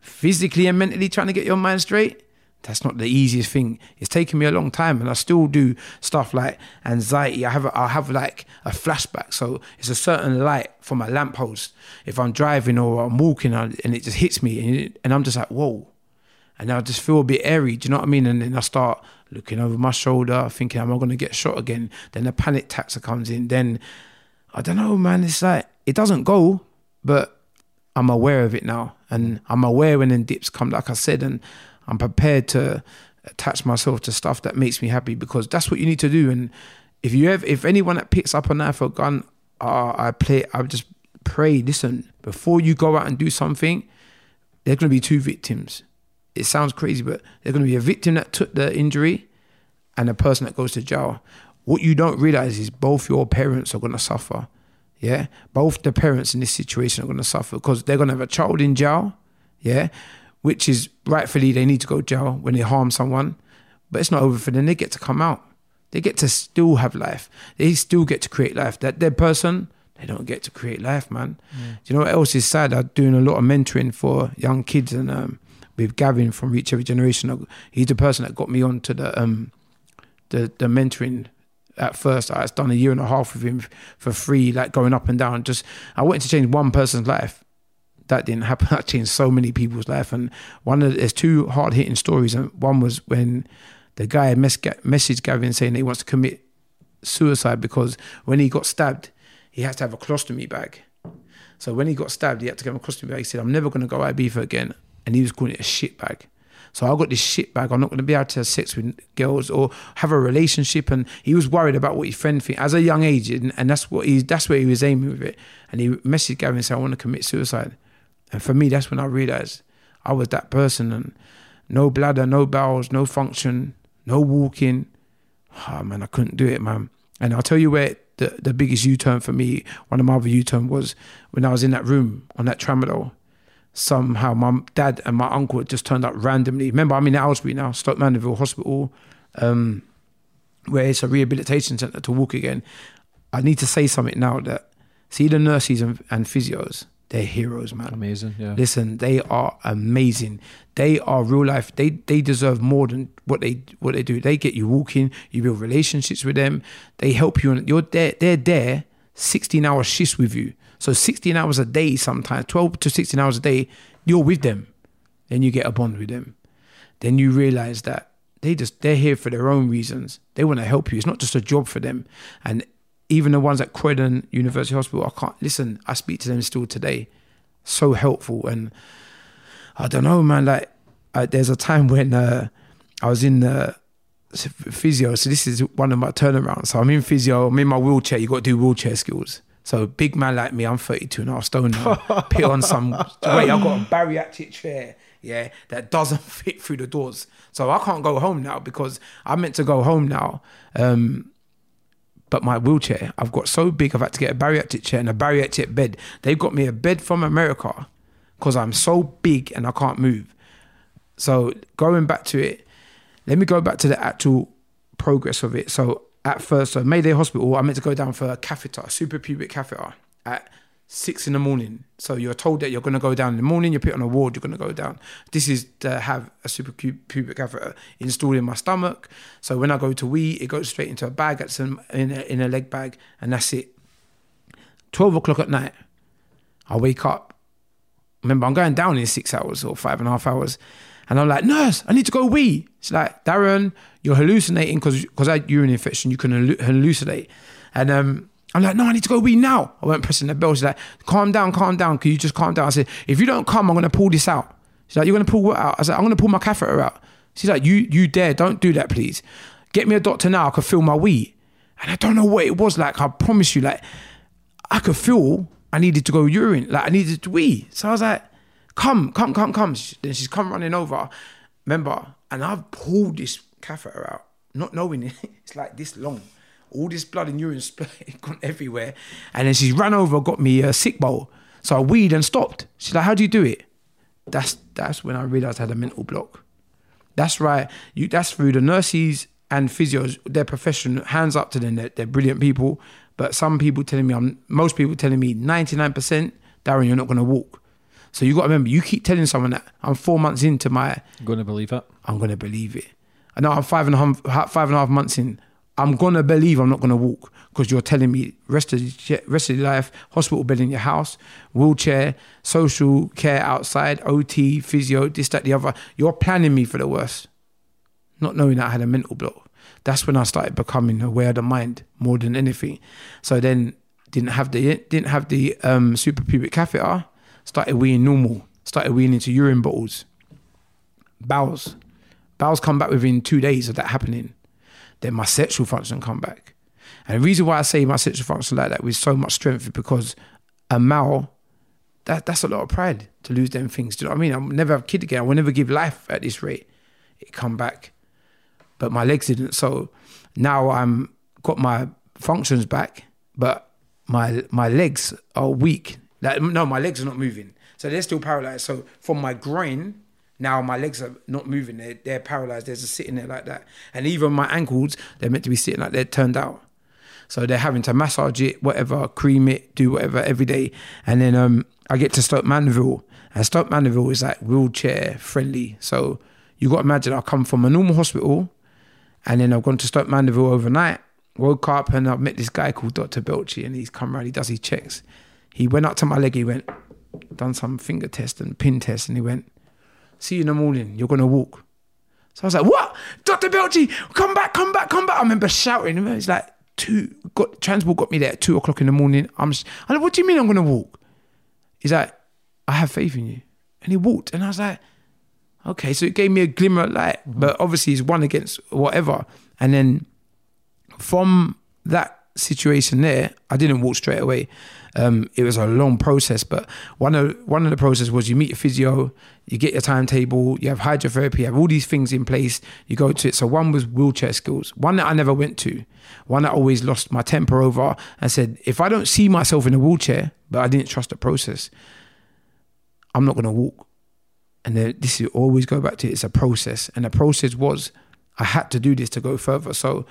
physically and mentally trying to get your mind straight, that's not the easiest thing. It's taken me a long time, and I still do stuff like anxiety. I have like a flashback. So it's a certain light from a lamppost. If I'm driving or I'm walking and it just hits me, and I'm just like, whoa. And I just feel a bit airy. Do you know what I mean? And then I start looking over my shoulder, thinking, am I going to get shot again? Then the panic taxer comes in. Then, I don't know, man. It's like, it doesn't go, but I'm aware of it now. And I'm aware when the dips come, like I said, and I'm prepared to attach myself to stuff that makes me happy, because that's what you need to do. And if anyone that picks up a knife or gun, I just pray, listen, before you go out and do something, there's going to be 2 victims. It sounds crazy, but there's going to be a victim that took the injury and a person that goes to jail. What you don't realize is both your parents are going to suffer. Yeah. Both the parents in this situation are going to suffer, because they're going to have a child in jail. Yeah. Which is rightfully, they need to go to jail when they harm someone, but it's not over for them. They get to come out. They get to still have life. They still get to create life. That dead person, they don't get to create life, man. Mm. Do you know what else is sad? I'm doing a lot of mentoring for young kids, and with Gavin from Reach Every Generation, he's the person that got me onto the mentoring. At first, I had done 1.5 years with him for free, like going up and down. I wanted to change one person's life. That didn't happen. That changed so many people's life. And there's 2 hard-hitting stories. And one was when the guy messaged Gavin saying he wants to commit suicide, because when he got stabbed, he had to have a colostomy bag. So when he got stabbed, he had to get a colostomy bag. He said, I'm never going to go Ibiza again. And he was calling it a shit bag. So I've got this shit bag. I'm not going to be able to have sex with girls or have a relationship. And he was worried about what his friend thinks as a young age. And that's where he was aiming with it. And he messaged Gavin and said, I want to commit suicide. And for me, that's when I realised I was that person. And no bladder, no bowels, no function, no walking. Oh, man, I couldn't do it, man. And I'll tell you where the biggest U-turn for me, one of my other U-turn was when I was in that room on that tramadol. Somehow my dad and my uncle just turned up randomly. Remember, I'm in Aylesbury now, Stoke Mandeville Hospital, where it's a rehabilitation centre to walk again. I need to say something now that, see the nurses and physios, they're heroes, man. Amazing, yeah. Listen, they are amazing. They are real life. They deserve more than what they do. They get you walking, you build relationships with them. They help you, and they're there 16-hour shifts with you. So 16 hours a day sometimes, 12 to 16 hours a day, you're with them. Then you get a bond with them. Then you realise that they're here for their own reasons. They want to help you. It's not just a job for them. And even the ones at Croydon University Hospital, I speak to them still today. So helpful. And I don't know, man, there's a time when I was in the physio. So this is one of my turnarounds. So I'm in physio, I'm in my wheelchair. You got to do wheelchair skills. So a big man like me, I'm 32.5 stone now, put on some weight. I've got a bariatric chair, yeah, that doesn't fit through the doors. So I can't go home now because I'm meant to go home now. But my wheelchair, I've got so big, I've had to get a bariatric chair and a bariatric bed. They've got me a bed from America because I'm so big and I can't move. So going back to it, let me go back to the actual progress of it. So at first, so Mayday Hospital, I meant to go down for a catheter, a suprapubic catheter at 6 a.m. So you're told that you're going to go down in the morning, you're put on a ward, you're going to go down. This is to have a suprapubic catheter installed in my stomach. So when I go to wee, it goes straight into a bag, that's in a leg bag, and that's it. 12 o'clock at night, I wake up. Remember, I'm going down in 6 hours or 5.5 hours. And I'm like, nurse, I need to go wee. She's like, Darren, you're hallucinating because I had urine infection, you can hallucinate. And I'm like, no, I need to go wee now. I weren't pressing the bell. She's like, calm down, can you just calm down? I said, if you don't come, I'm going to pull this out. She's like, you're going to pull what out? I said, I'm going to pull my catheter out. She's like, you dare, don't do that, please. Get me a doctor now, I could feel my wee. And I don't know what it was like, I promise you, like, I could feel I needed to go urine, like I needed to wee. So I was like, come. Then she's come running over, remember, and I've pulled this catheter out, not knowing it. It's like this long. All this blood and urine gone everywhere. And then she's ran over, got me a sick bowl. So I weed and stopped. She's like, how do you do it? That's when I realised I had a mental block. That's right. That's through the nurses and physios, their profession, hands up to them, they're brilliant people. But most people telling me 99%, Darren, you're not going to walk. So you got to remember, you keep telling someone that. I'm 4 months into my... I'm going to believe it. I'm going to believe it. I know I'm 5.5 months in. I'm going to believe I'm not going to walk because you're telling me rest of your life, hospital bed in your house, wheelchair, social care outside, OT, physio, this, that, the other. You're planning me for the worst. Not knowing that I had a mental block. That's when I started becoming aware of the mind more than anything. So then didn't have the suprapubic catheter. Started weeing normal. Started weeing into urine bottles. Bowels come back within 2 days of that happening. Then my sexual function come back. And the reason why I say my sexual function like that with so much strength is because a male, that's a lot of pride to lose them things. Do you know what I mean? I'll never have a kid again. I will never give life at this rate. It come back. But my legs didn't. So now I'm got my functions back, but my legs are weak. Like, no, my legs are not moving. So they're still paralysed. So from my groin, now my legs are not moving. They're paralysed. They're just sitting there like that. And even my ankles, they're meant to be sitting like they're turned out. So they're having to massage it, whatever, cream it, do whatever every day. And then I get to Stoke Mandeville. And Stoke Mandeville is like wheelchair friendly. So you got to imagine I come from a normal hospital and then I've gone to Stoke Mandeville overnight, woke up and I've met this guy called Dr. Belgi and he's come round, he does his checks. He went up to my leg, he went, done some finger test and pin test, and he went, see you in the morning, you're going to walk. So I was like, what? Dr. Belgi, come back. I remember shouting. It's like, transport got me there at 2 o'clock in the morning. I'm like, what do you mean I'm going to walk? He's like, I have faith in you. And he walked. And I was like, okay, so it gave me a glimmer of light, but obviously it's one against whatever. And then from that situation there, I didn't walk straight away. It was a long process, but one of the process was you meet your physio, you get your timetable, you have hydrotherapy, you have all these things in place, you go to it. So one was wheelchair skills, one that I never went to, one that I always lost my temper over and said, if I don't see myself in a wheelchair, but I didn't trust the process, I'm not going to walk. And then this is always go back to it. It's a process. And the process was, I had to do this to go further. So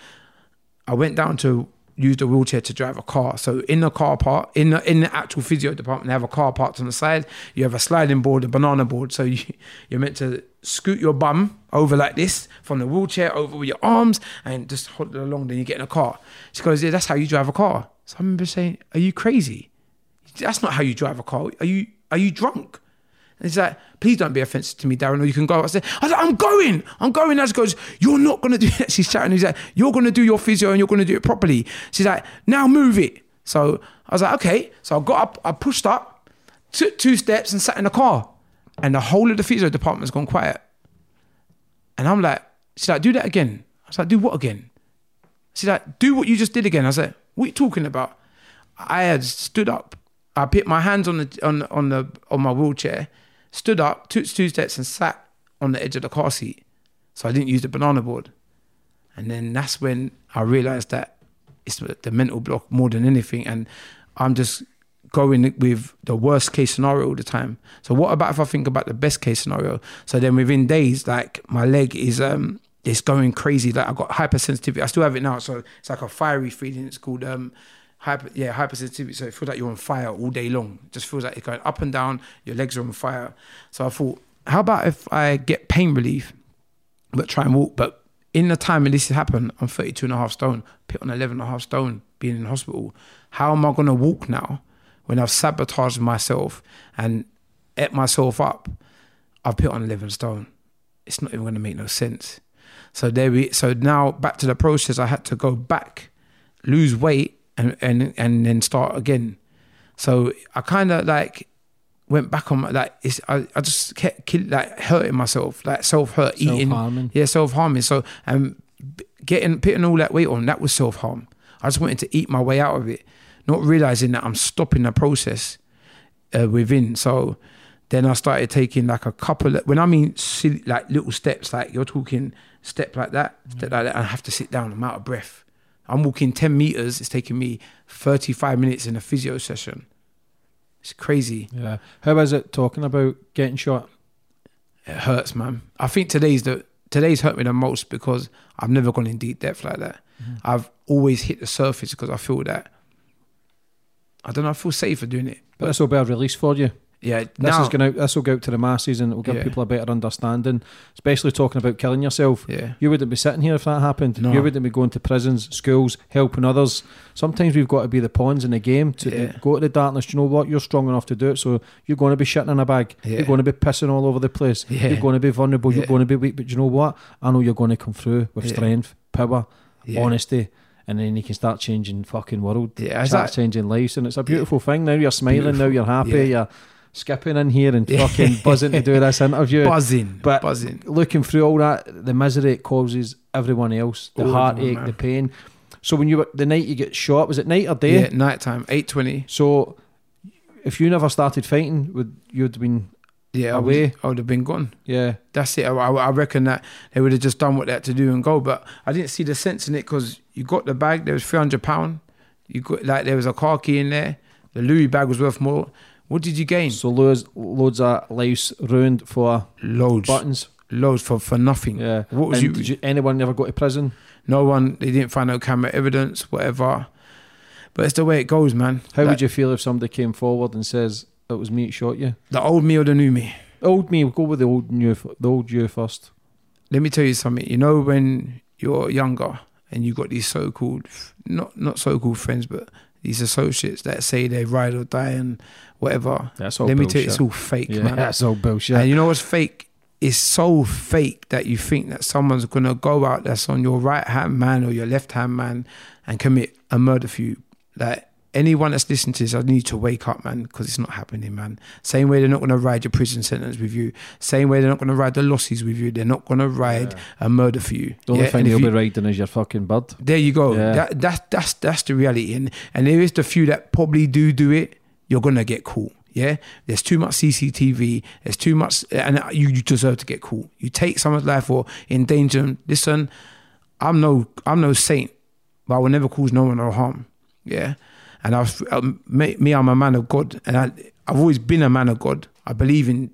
I went down to use the wheelchair to drive a car. So in the car park, in the actual physio department, they have a car parked on the side. You have a sliding board, a banana board. So you're meant to scoot your bum over like this from the wheelchair over with your arms and just hold it along. Then you get in a car. She goes, yeah, that's how you drive a car. So I remember saying, are you crazy? That's not how you drive a car. Are you drunk? And he's like, please don't be offensive to me, Darren, or you can go. I said, I'm going. And she goes, you're not going to do that. She's shouting. He's like, you're going to do your physio and you're going to do it properly. She's like, now move it. So I was like, okay. So I got up, I pushed up, took two steps and sat in the car. And the whole of the physio department's gone quiet. And I'm like, she's like, do that again. I was like, do what again? She's like, do what you just did again. I was like, what are you talking about? I had stood up. I put my hands on my wheelchair, stood up, took two steps and sat on the edge of the car seat. So I didn't use the banana board. And then that's when I realised that it's the mental block more than anything. And I'm just going with the worst case scenario all the time. So what about if I think about the best case scenario? So then within days, like my leg is it's going crazy. Like I got hypersensitivity. I still have it now. So it's like a fiery feeling. It's called... hypersensitivity, so it feels like you're on fire all day long. It just feels like it's going up and down, your legs are on fire. So I thought, how about if I get pain relief, but try and walk? But in the time when this happened, I'm 32 and a half stone, put on 11 and a half stone, being in hospital. How am I going to walk now when I've sabotaged myself and ate myself up? I've put on 11 stone. It's not even going to make no sense. So so now back to the process, I had to go back, lose weight, and then start again. So I kind of like went back on my, like, I just kept hurting myself, like self-hurt, eating. Self-harming. Yeah, self-harming. So putting all that weight on, that was self-harm. I just wanted to eat my way out of it, not realising that I'm stopping the process within. So then I started taking like a couple of, when I mean silly, like little steps, like you're talking step like that, step like that, and I have to sit down, I'm out of breath. I'm walking 10 meters. It's taking me 35 minutes in a physio session. It's crazy. Yeah. How is it talking about getting shot? It hurts, man. I think today's hurt me the most because I've never gone in deep depth like that. Mm-hmm. I've always hit the surface because I feel that, I don't know, I feel safer doing it. But this will be a release for you. Yeah. This will go out to the masses and it will give people a better understanding, especially talking about killing yourself. Yeah. You wouldn't be sitting here if that happened. No. You wouldn't be going to prisons, schools, helping others. Sometimes we've got to be the pawns in the game to go to the darkness. Do you know what? You're strong enough to do it. So you're going to be shitting in a bag. Yeah. You're going to be pissing all over the place. Yeah. You're going to be vulnerable. Yeah. You're going to be weak. But you know what? I know you're going to come through with strength, power, honesty. And then you can start changing fucking world. Yeah. Start changing lives. And it's a beautiful thing. Now you're smiling. Beautiful. Now you're happy. Yeah. You're skipping in here and fucking buzzing to do this interview. Buzzing. Looking through all that, the misery it causes everyone else, the heartache, man. The pain. So when you were, the night you get shot, was it night or day? Yeah, night time, 8:20. So if you never started fighting, you'd have been away? I would have been gone. Yeah. That's it. I reckon that they would have just done what they had to do and go, but I didn't see the sense in it because you got the bag, there was £300. You got, like, there was a car key in there. The Louis bag was worth more. What did you gain? So loads of lives ruined for loads. Buttons. Loads for nothing. Yeah. What was anyone ever go to prison? No one. They didn't find no camera evidence, whatever. But it's the way it goes, man. How would you feel if somebody came forward and says, it was me that shot you? The old me or the new me? Old me. We'll go with the old you first. Let me tell you something. You know when you're younger and you got these so-called, not so-called friends, but these associates that say they ride or die and whatever. That's all bullshit. Let me tell you, it's all fake, man. That's all bullshit. And you know what's fake? It's so fake that you think that someone's going to go out that's on your right-hand man or your left-hand man and commit a murder for you. Like, anyone that's listening to this, I need to wake up, man, because it's not happening, man. Same way they're not going to ride your prison sentence with you. Same way they're not going to ride the losses with you. They're not going to ride a murder for you. The only thing they'll be riding is your fucking bud. There you go. Yeah. That's the reality. And there is the few that probably do it. You're going to get caught. Yeah, there's too much CCTV. There's too much, and you deserve to get caught. You take someone's life or endanger them. Listen, I'm no saint, but I will never cause no one no harm. Yeah, and I'm a man of God, and I've always been a man of God. I believe in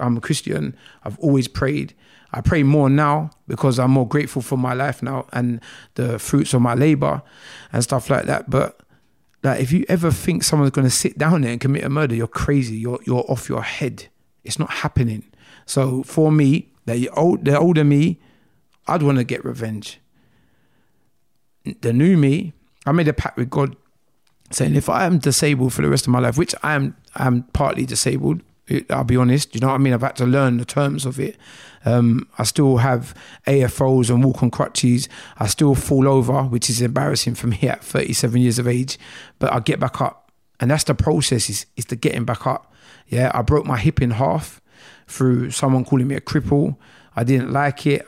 I'm a Christian. I've always prayed. I pray more now because I'm more grateful for my life now and the fruits of my labor and stuff like that. But like, if you ever think someone's going to sit down there and commit a murder, you're crazy. You're off your head. It's not happening. So for me, the older me, I'd want to get revenge. The new me, I made a pact with God, saying if I am disabled for the rest of my life, which I'm partly disabled. I'll be honest. You know what I mean? I've had to learn the terms of it. I still have AFOs and walk on crutches. I still fall over, which is embarrassing for me at 37 years of age. But I get back up. And that's the process, is the getting back up. Yeah, I broke my hip in half through someone calling me a cripple. I didn't like it.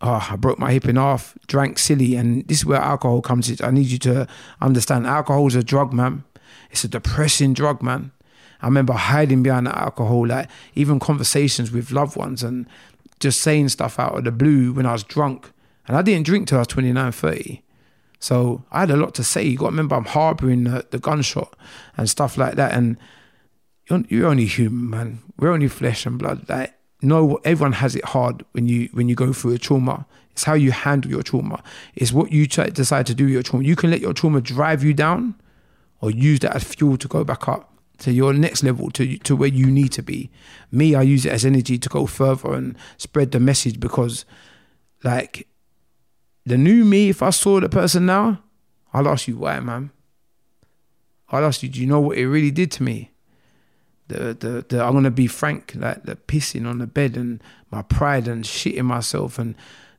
Oh, I broke my hip in half, drank silly. And this is where alcohol comes in. I need you to understand, alcohol is a drug, man. It's a depressing drug, man. I remember hiding behind the alcohol, like even conversations with loved ones and just saying stuff out of the blue when I was drunk. And I didn't drink till I was 29, 30. So I had a lot to say. You got to remember, I'm harboring the gunshot and stuff like that. And you're only human, man. We're only flesh and blood. Like, no, everyone has it hard when you go through a trauma. It's how you handle your trauma. It's what you decide to do with your trauma. You can let your trauma drive you down or use that as fuel to go back up to your next level, to where you need to be. Me, I use it as energy to go further and spread the message, because like the new me, if I saw the person now, I'll ask you why, man. I'll ask you, do you know what it really did to me? I'm going to be frank, like the pissing on the bed and my pride and shitting myself. And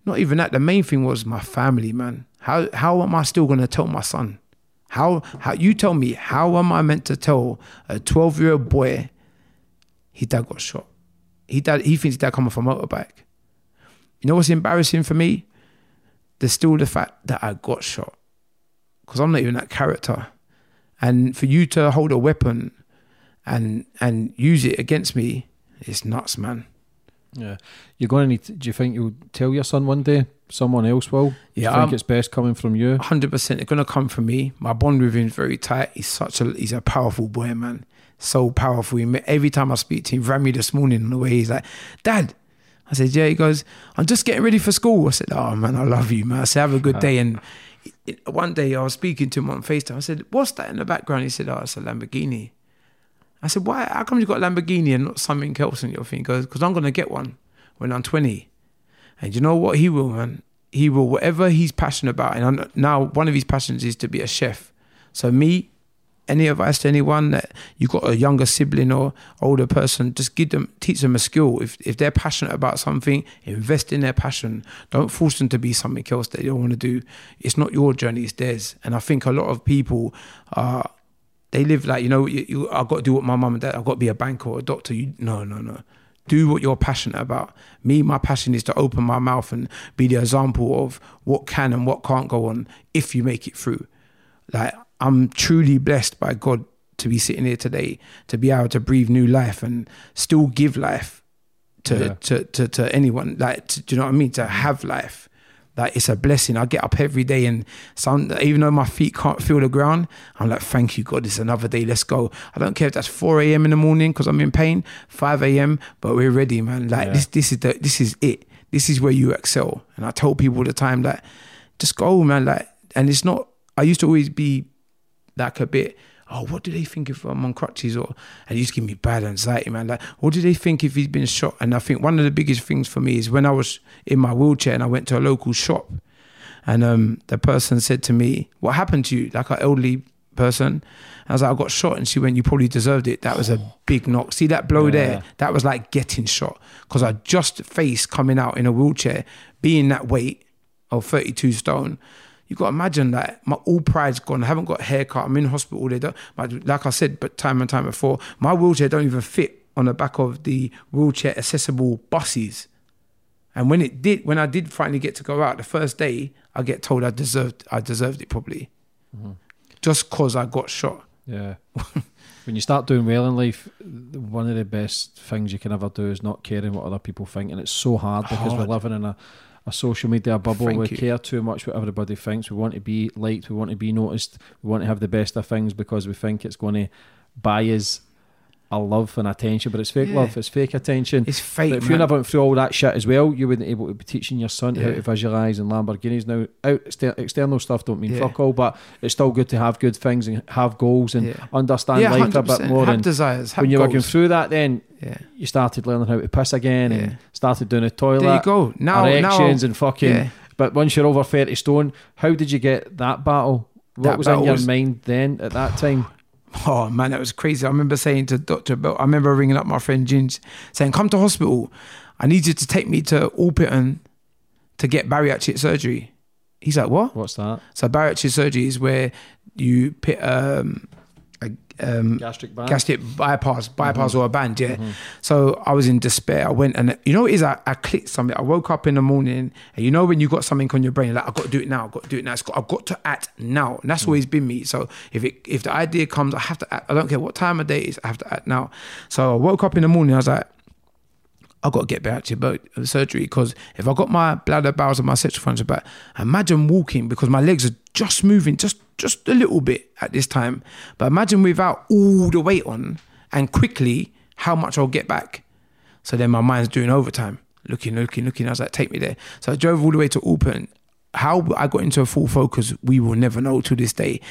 not even that, the main thing was my family, man. How am I still going to tell my son? How you tell me, how am I meant to tell a 12-year-old boy his dad got shot? He thinks his dad come off a motorbike. You know what's embarrassing for me? There's still the fact that I got shot, because I'm not even that character. And for you to hold a weapon and use it against me, it's nuts, man. Yeah, you're going to need. Do you think you'll tell your son one day? Someone else will? Yeah, do you think it's best coming from you? 100%. It's going to come from me. My bond with him is very tight. He's a powerful boy, man. So powerful. Every time I speak to him, ran me this morning on the way. He's like, Dad. I said, yeah. He goes, I'm just getting ready for school. I said, oh, man, I love you, man. I said, have a good day. And one day I was speaking to him on FaceTime. I said, what's that in the background? He said, oh, it's a Lamborghini. I said, why? How come you got a Lamborghini and not something else in your thing? He goes, because I'm going to get one when I'm 20. And you know what? He will, man. He will, whatever he's passionate about. And now one of his passions is to be a chef. So me, any advice to anyone that you got a younger sibling or older person, just teach them a skill. If they're passionate about something, invest in their passion. Don't force them to be something else that they don't want to do. It's not your journey, it's theirs. And I think a lot of people are... They live like, you know, I've got to do what my mum and dad, I've got to be a banker or a doctor. No. Do what you're passionate about. Me, my passion is to open my mouth and be the example of what can and what can't go on if you make it through. Like, I'm truly blessed by God to be sitting here today, to be able to breathe new life and still give life to anyone. Like, do you know what I mean? To have life. Like, it's a blessing. I get up every day and even though my feet can't feel the ground, I'm like, thank you, God, it's another day, let's go. I don't care if that's 4 a.m. in the morning because I'm in pain, 5 a.m., but we're ready, man. Like, this is it. This is where you excel. And I tell people all the time, like, just go, man. Like, and it's not, I used to always be like a bit, oh, what do they think if I'm on crutches? Or, and it used to give me bad anxiety, man. Like, what do they think if he's been shot? And I think one of the biggest things for me is when I was in my wheelchair and I went to a local shop and the person said to me, what happened to you? Like, an elderly person. And I was like, I got shot. And she went, you probably deserved it. That was a big knock. See that blow there? That was like getting shot, because I just faced coming out in a wheelchair, being that weight of 32 stone, you got to imagine that my all pride's gone. I haven't got a haircut. I'm in hospital. They don't, like I said, but time and time before, my wheelchair don't even fit on the back of the wheelchair accessible buses. And when it did, when I did finally get to go out the first day, I get told I deserved it probably, just cause I got shot. Yeah. When you start doing well in life, one of the best things you can ever do is not caring what other people think, and it's so hard because we're living in a social media bubble. We care too much what everybody thinks. We want to be liked. We want to be noticed. We want to have the best of things because we think it's going to buy us a love and attention, but it's fake love. It's fake attention. It's fake. But if you never went through all that shit as well, you wouldn't be able to be teaching your son how to visualise and Lamborghinis. Now, external stuff don't mean fuck all, but it's still good to have good things and have goals and understand life a bit more. Have and desires. Have when you were going through that, then you started learning how to piss again and started doing the toilet. There you go. Now, erections and fucking. Yeah. But once you're over 30 stone, how did you get that battle? What was in your mind then at that time? Oh man, that was crazy. I remember saying to Dr. Belgi, I remember ringing up my friend Ginge saying, come to hospital. I need you to take me to Alpiton to get bariatric surgery. He's like, what? What's that? So bariatric surgery is where you put gastric bypass or a band, So I was in despair. I went and, you know what it is? I clicked something. I woke up in the morning and you know when you got something on your brain, like, I've got to do it now. I've got to act now. And that's always been me. So if the idea comes, I have to act. I don't care what time of day it is, I have to act now. So I woke up in the morning, I was like, I've got to get back to surgery because if I got my bladder, bowels and my sexual function back, imagine walking because my legs are just moving, just a little bit at this time. But imagine without all the weight on and quickly how much I'll get back. So then my mind's doing overtime, looking. I was like, take me there. So I drove all the way to Alpen. How I got into a full focus, we will never know to this day.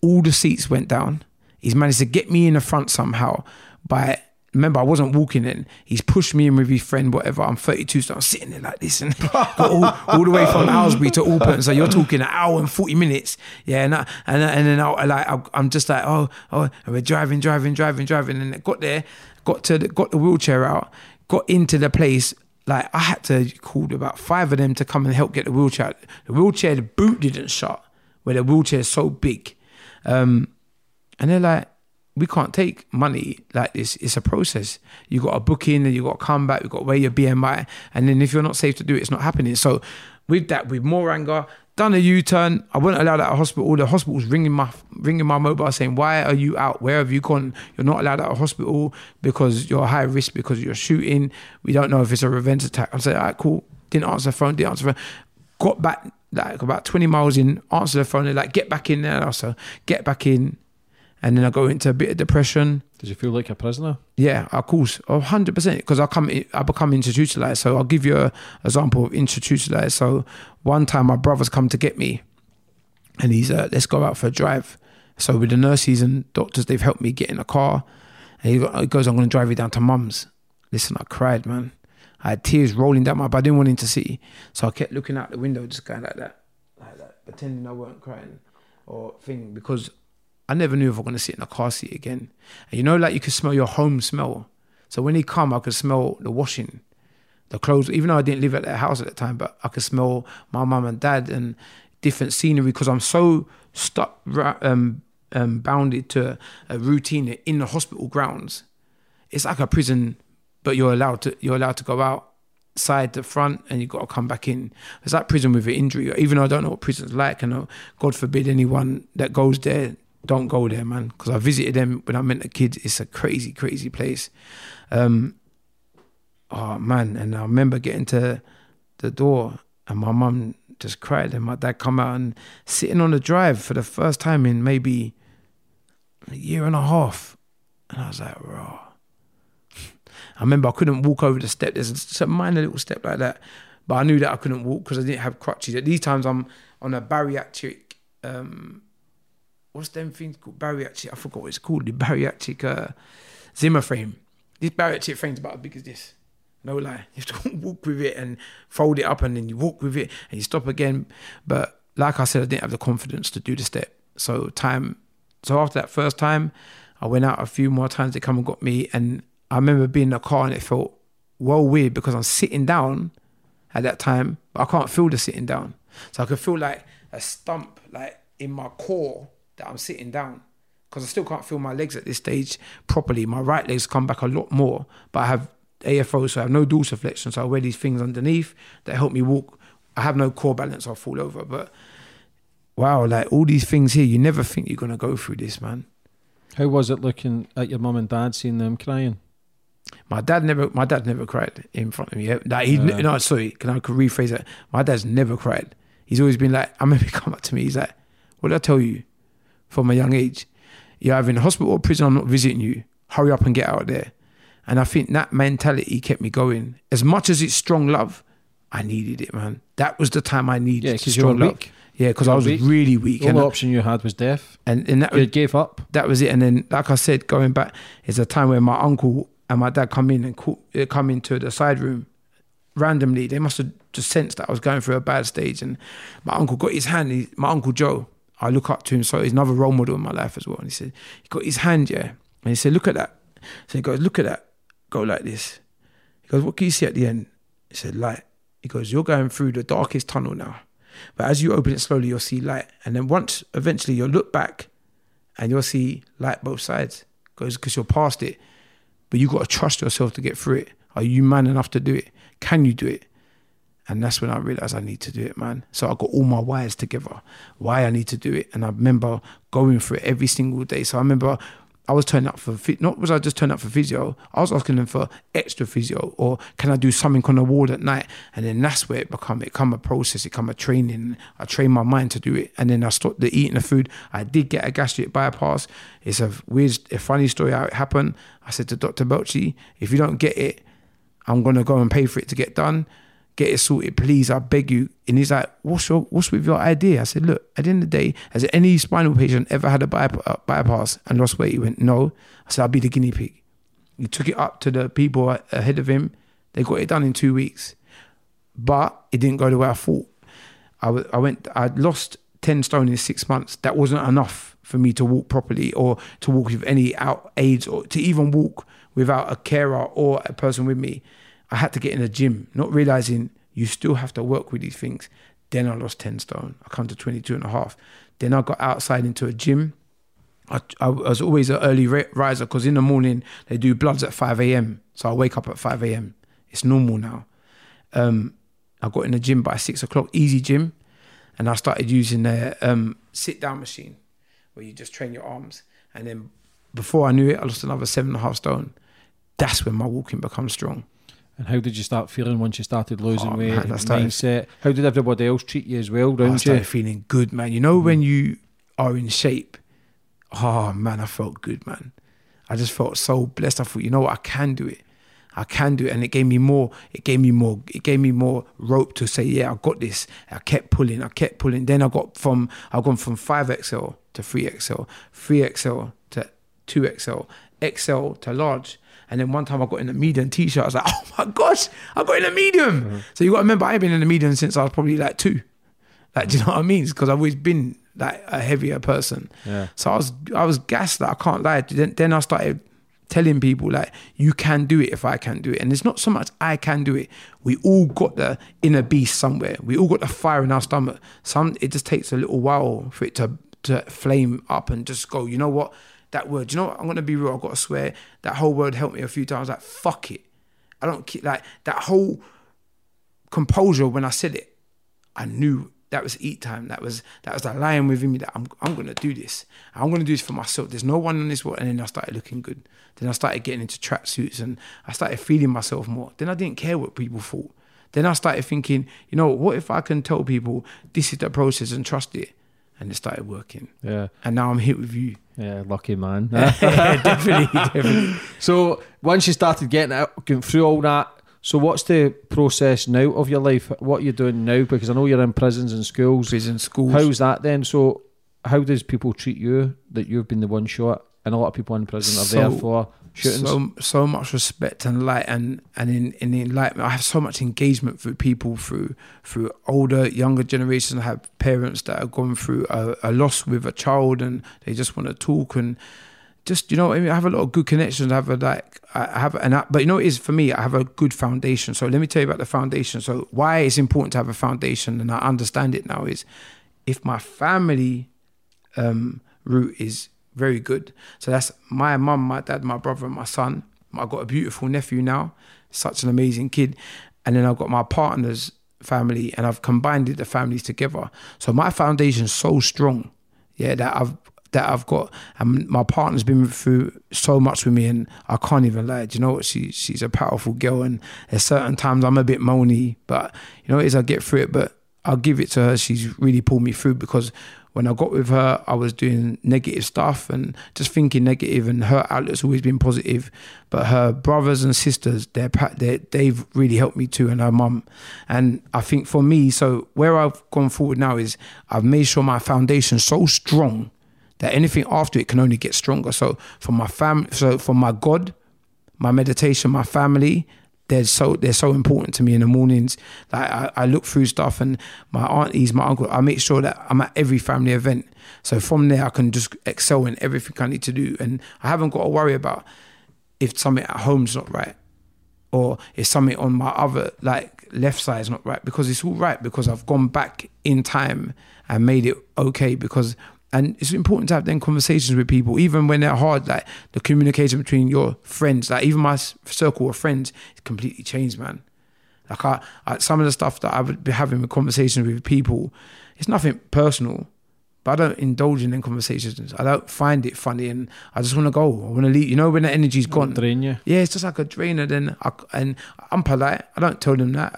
All the seats went down. He's managed to get me in the front somehow by... Remember, I wasn't walking in. He's pushed me in with his friend, whatever. I'm 32, so I'm sitting there like this. And all the way from Owlsbury to Alpen. So you're talking an hour and 40 minutes. Yeah, and then I'm just like, and we're driving. And I got the wheelchair out, got into the place. Like, I had to call about 5 of them to come and help get the wheelchair out. The boot didn't shut, where the wheelchair is so big. And they're like, we can't take money like this. It's a process. You got to book in and you got to come back. You got to weigh your BMI. And then if you're not safe to do it, it's not happening. So with that, with more anger, done a U-turn. I wasn't allowed out of hospital. The hospital's ringing my mobile saying, why are you out? Where have you gone? You're not allowed out of hospital because you're high risk, because you're shooting. We don't know if it's a revenge attack. I said, all right, cool. Didn't answer the phone. Got back like about 20 miles in, answered the phone. They're like, get back in there. Also, get back in. And then I go into a bit of depression. Did you feel like a prisoner? Yeah, of course, 100%. Because I become institutionalized. So I'll give you an example of institutionalized. So one time my brother's come to get me, and he's let's go out for a drive. So with the nurses and doctors, they've helped me get in a car, and he goes, "I'm going to drive you down to Mum's." Listen, I cried, man. I had tears rolling down my body. I didn't want him to see, so I kept looking out the window, just going like that, pretending I weren't crying or thing because. I never knew if I was going to sit in a car seat again. And you know, like you could smell your home smell. So when he come, I could smell the washing, the clothes, even though I didn't live at their house at the time, but I could smell my mum and dad and different scenery because I'm so stuck, bounded to a routine in the hospital grounds. It's like a prison, but you're allowed to go outside the front and you've got to come back in. It's like prison with an injury. Even though I don't know what prison's like, and God forbid anyone that goes there, don't go there, man, because I visited them when I met the kids. It's a crazy, crazy place. Oh, man, and I remember getting to the door and my mum just cried and my dad come out and sitting on the drive for the first time in maybe a year and a half. And I was like, raw. I remember I couldn't walk over the step. There's just a minor little step like that, but I knew that I couldn't walk because I didn't have crutches. At these times, I'm on a bariatric... what's them things called? Bariatric, I forgot what it's called, the bariatric Zimmer frame. This bariatric frame's about as big as this. No lie. You have to walk with it and fold it up and then you walk with it and you stop again. But like I said, I didn't have the confidence to do the step. So after that first time, I went out a few more times, they come and got me, and I remember being in the car and it felt well weird because I'm sitting down at that time, but I can't feel the sitting down. So I could feel like a stump like in my core that I'm sitting down, because I still can't feel my legs at this stage properly. My right leg's come back a lot more, but I have AFO, so I have no dorsiflexion, so I wear these things underneath that help me walk. I have no core balance, I'll fall over. But wow, like all these things here, you never think you're going to go through this, man. How was it looking at your mum and dad, seeing them crying? My dad never cried in front of me. Like no, sorry, I could rephrase that. My dad's never cried. He's always been like, I remember he come up to me, he's like, what did I tell you from a young age? You're either in hospital or prison, I'm not visiting you. Hurry up and get out of there. And I think that mentality kept me going. As much as it's strong love, I needed it, man. That was the time I needed strong love. Weak. Yeah, because I was really weak. The only option you had was death. And that you gave up. That was it. And then, like I said, going back, is a time where my uncle and my dad come in and come into the side room randomly. They must have just sensed that I was going through a bad stage. And my uncle got his hand. My uncle Joe, I look up to him, so he's another role model in my life as well. And he said, he got his hand, yeah. And he said, look at that. So he goes, look at that. Go like this. He goes, what can you see at the end? He said, light. He goes, you're going through the darkest tunnel now. But as you open it slowly, you'll see light. And then once, eventually, you'll look back and you'll see light both sides. Goes, because you're past it. But you've got to trust yourself to get through it. Are you man enough to do it? Can you do it? And that's when I realised I need to do it, man. So I got all my wires together, why I need to do it. And I remember going through it every single day. So I remember I was turning up for, not was I just turning up for physio, I was asking them for extra physio, or can I do something on the ward at night? And then that's where it become a process, it become a training. I trained my mind to do it. And then I stopped the eating the food. I did get a gastric bypass. It's a weird, a funny story how it happened. I said to Dr. Belgi, if you don't get it, I'm going to go and pay for it to get done. Get it sorted, please, I beg you. And he's like, what's with your idea? I said, look, at the end of the day, has any spinal patient ever had a bypass and lost weight? He went, no. I said, I'll be the guinea pig. He took it up to the people ahead of him. They got it done in 2 weeks. But it didn't go the way I thought. I'd lost 10 stone in 6 months. That wasn't enough for me to walk properly, or to walk with any aids, or to even walk without a carer or a person with me. I had to get in a gym, not realising you still have to work with these things. Then I lost 10 stone. I come to 22 and a half. Then I got outside into a gym. I was always an early riser, because in the morning they do bloods at 5 a.m. So I wake up at 5 a.m. It's normal now. I got in the gym by 6 o'clock, easy gym. And I started using their sit-down machine, where you just train your arms. And then before I knew it, I lost another 7.5 stone. That's when my walking becomes strong. And how did you start feeling once you started losing weight, man, mindset? How did everybody else treat you as well around you? I started feeling good, man. You know, when you are in shape, oh, man, I felt good, man. I just felt so blessed. I thought, you know what, I can do it. I can do it. And it gave me more rope to say, yeah, I got this. I kept pulling. Then I've gone from 5XL to 3XL, 3XL to 2XL, XL to large. And then one time I got in a medium t-shirt. I was like, oh my gosh, I got in a medium. Mm-hmm. So you got to remember, I ain't been in a medium since I was probably like 2. Like, do you know what I mean? Because I've always been like a heavier person. Yeah. So I was gassed, like, I can't lie. Then I started telling people, like, you can do it if I can do it. And it's not so much I can do it. We all got the inner beast somewhere. We all got the fire in our stomach. It just takes a little while for it to flame up and just go, you know what? That word, you know what? I'm going to be real, I've got to swear. That whole word helped me a few times. Like, fuck it. I don't, like, that whole composure when I said it, I knew that was eat time. That was that lion within me that I'm going to do this. I'm going to do this for myself. There's no one in this world. And then I started looking good. Then I started getting into tracksuits and I started feeling myself more. Then I didn't care what people thought. Then I started thinking, you know, what if I can tell people this is the process and trust it? And it started working. Yeah. And now I'm here with you. Yeah, lucky man. Definitely. So once you started getting through all that, so what's the process now of your life? What are you doing now? Because I know you're in prisons and schools. How's that then? So how does people treat you that you've been the one shot? And a lot of people in prison are there for shootings. So much respect and light and in the enlightenment. I have so much engagement through people, through older, younger generations. I have parents that have gone through a loss with a child and they just want to talk and just, you know what I mean? I have a lot of good connections. But you know what it is for me? I have a good foundation. So let me tell you about the foundation. So why it's important to have a foundation, and I understand it now, is if my family route is very good. So that's my mum, my dad, my brother, and my son. I've got a beautiful nephew now, such an amazing kid. And then I've got my partner's family, and I've combined the families together. So my foundation's so strong, yeah, that I've got, and my partner's been through so much with me, and I can't even lie. Do you know what? She's a powerful girl, and at certain times I'm a bit moany, but you know, as I get through it, but I'll give it to her. She's really pulled me through, because when I got with her, I was doing negative stuff and just thinking negative, and her outlook's always been positive. But her brothers and sisters, they've really helped me too, and her mum. And I think for me, so where I've gone forward now is I've made sure my foundation's so strong that anything after it can only get stronger. So for my family, so for my God, my meditation, my family, they're so important to me in the mornings. Like I look through stuff, and my aunties, my uncle, I make sure that I'm at every family event. So from there, I can just excel in everything I need to do. And I haven't got to worry about if something at home's not right, or if something on my other, like left side is not right, because it's all right, because I've gone back in time and made it okay. And it's important to have then conversations with people, even when they're hard. Like the communication between your friends, like even my circle of friends, is completely changed, man. Like some of the stuff that I would be having with conversations with people, it's nothing personal, but I don't indulge in them conversations. I don't find it funny, and I just want to go. I want to leave. You know, when the energy's gone, drain you. Yeah, it's just like a drainer. And I'm polite. I don't tell them that.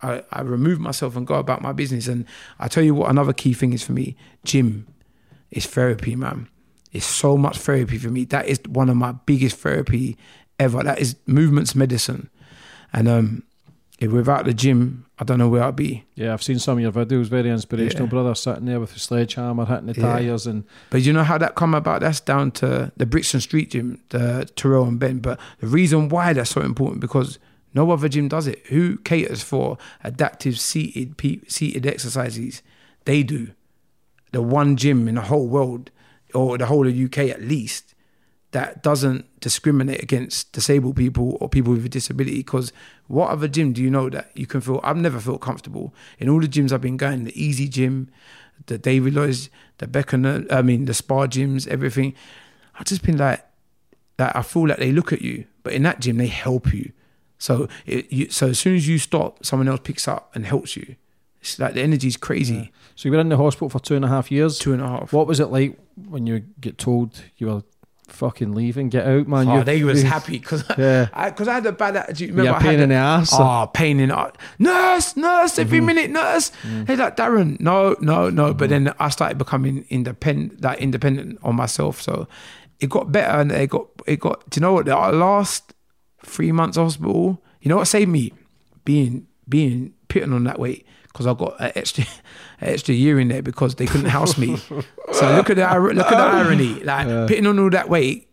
I remove myself and go about my business. And I tell you what, another key thing is for me, gym. It's therapy, man. It's so much therapy for me. That is one of my biggest therapy ever. That is movement's medicine. And if without the gym, I don't know where I'd be. Yeah, I've seen some of your videos. Very inspirational, brother, sitting there with the sledgehammer, hitting the tyres. But you know how that come about? That's down to the Brixton Street Gym, the Terrell and Ben. But the reason why that's so important, because no other gym does it. Who caters for adaptive seated exercises? They do. The one gym in the whole world, or the whole of UK at least, that doesn't discriminate against disabled people or people with a disability. Because what other gym do you know that you can feel? I've never felt comfortable in all the gyms I've been going, the Easy Gym, the David Lloyd's, the Beckham, the spa gyms, everything. I've just been like I feel like they look at you, but in that gym they help you. So as soon as you stop, someone else picks up and helps you. It's like the energy's crazy. Yeah. So you were in the hospital for 2.5 years. 2.5. What was it like when you get told you were fucking leaving? Get out, man. Oh, they was happy because I had a bad attitude. Remember, yeah, pain in the ass. Oh, pain in the ass. Nurse, every minute, nurse. Mm. Hey, like Darren. No. Mm-hmm. But then I started becoming independent on myself. So it got better, and it got. Do you know what? The last 3 months of hospital, you know what saved me? Being putting on that weight. Because I got an extra year in there because they couldn't house me. So look at the irony. Like putting on all that weight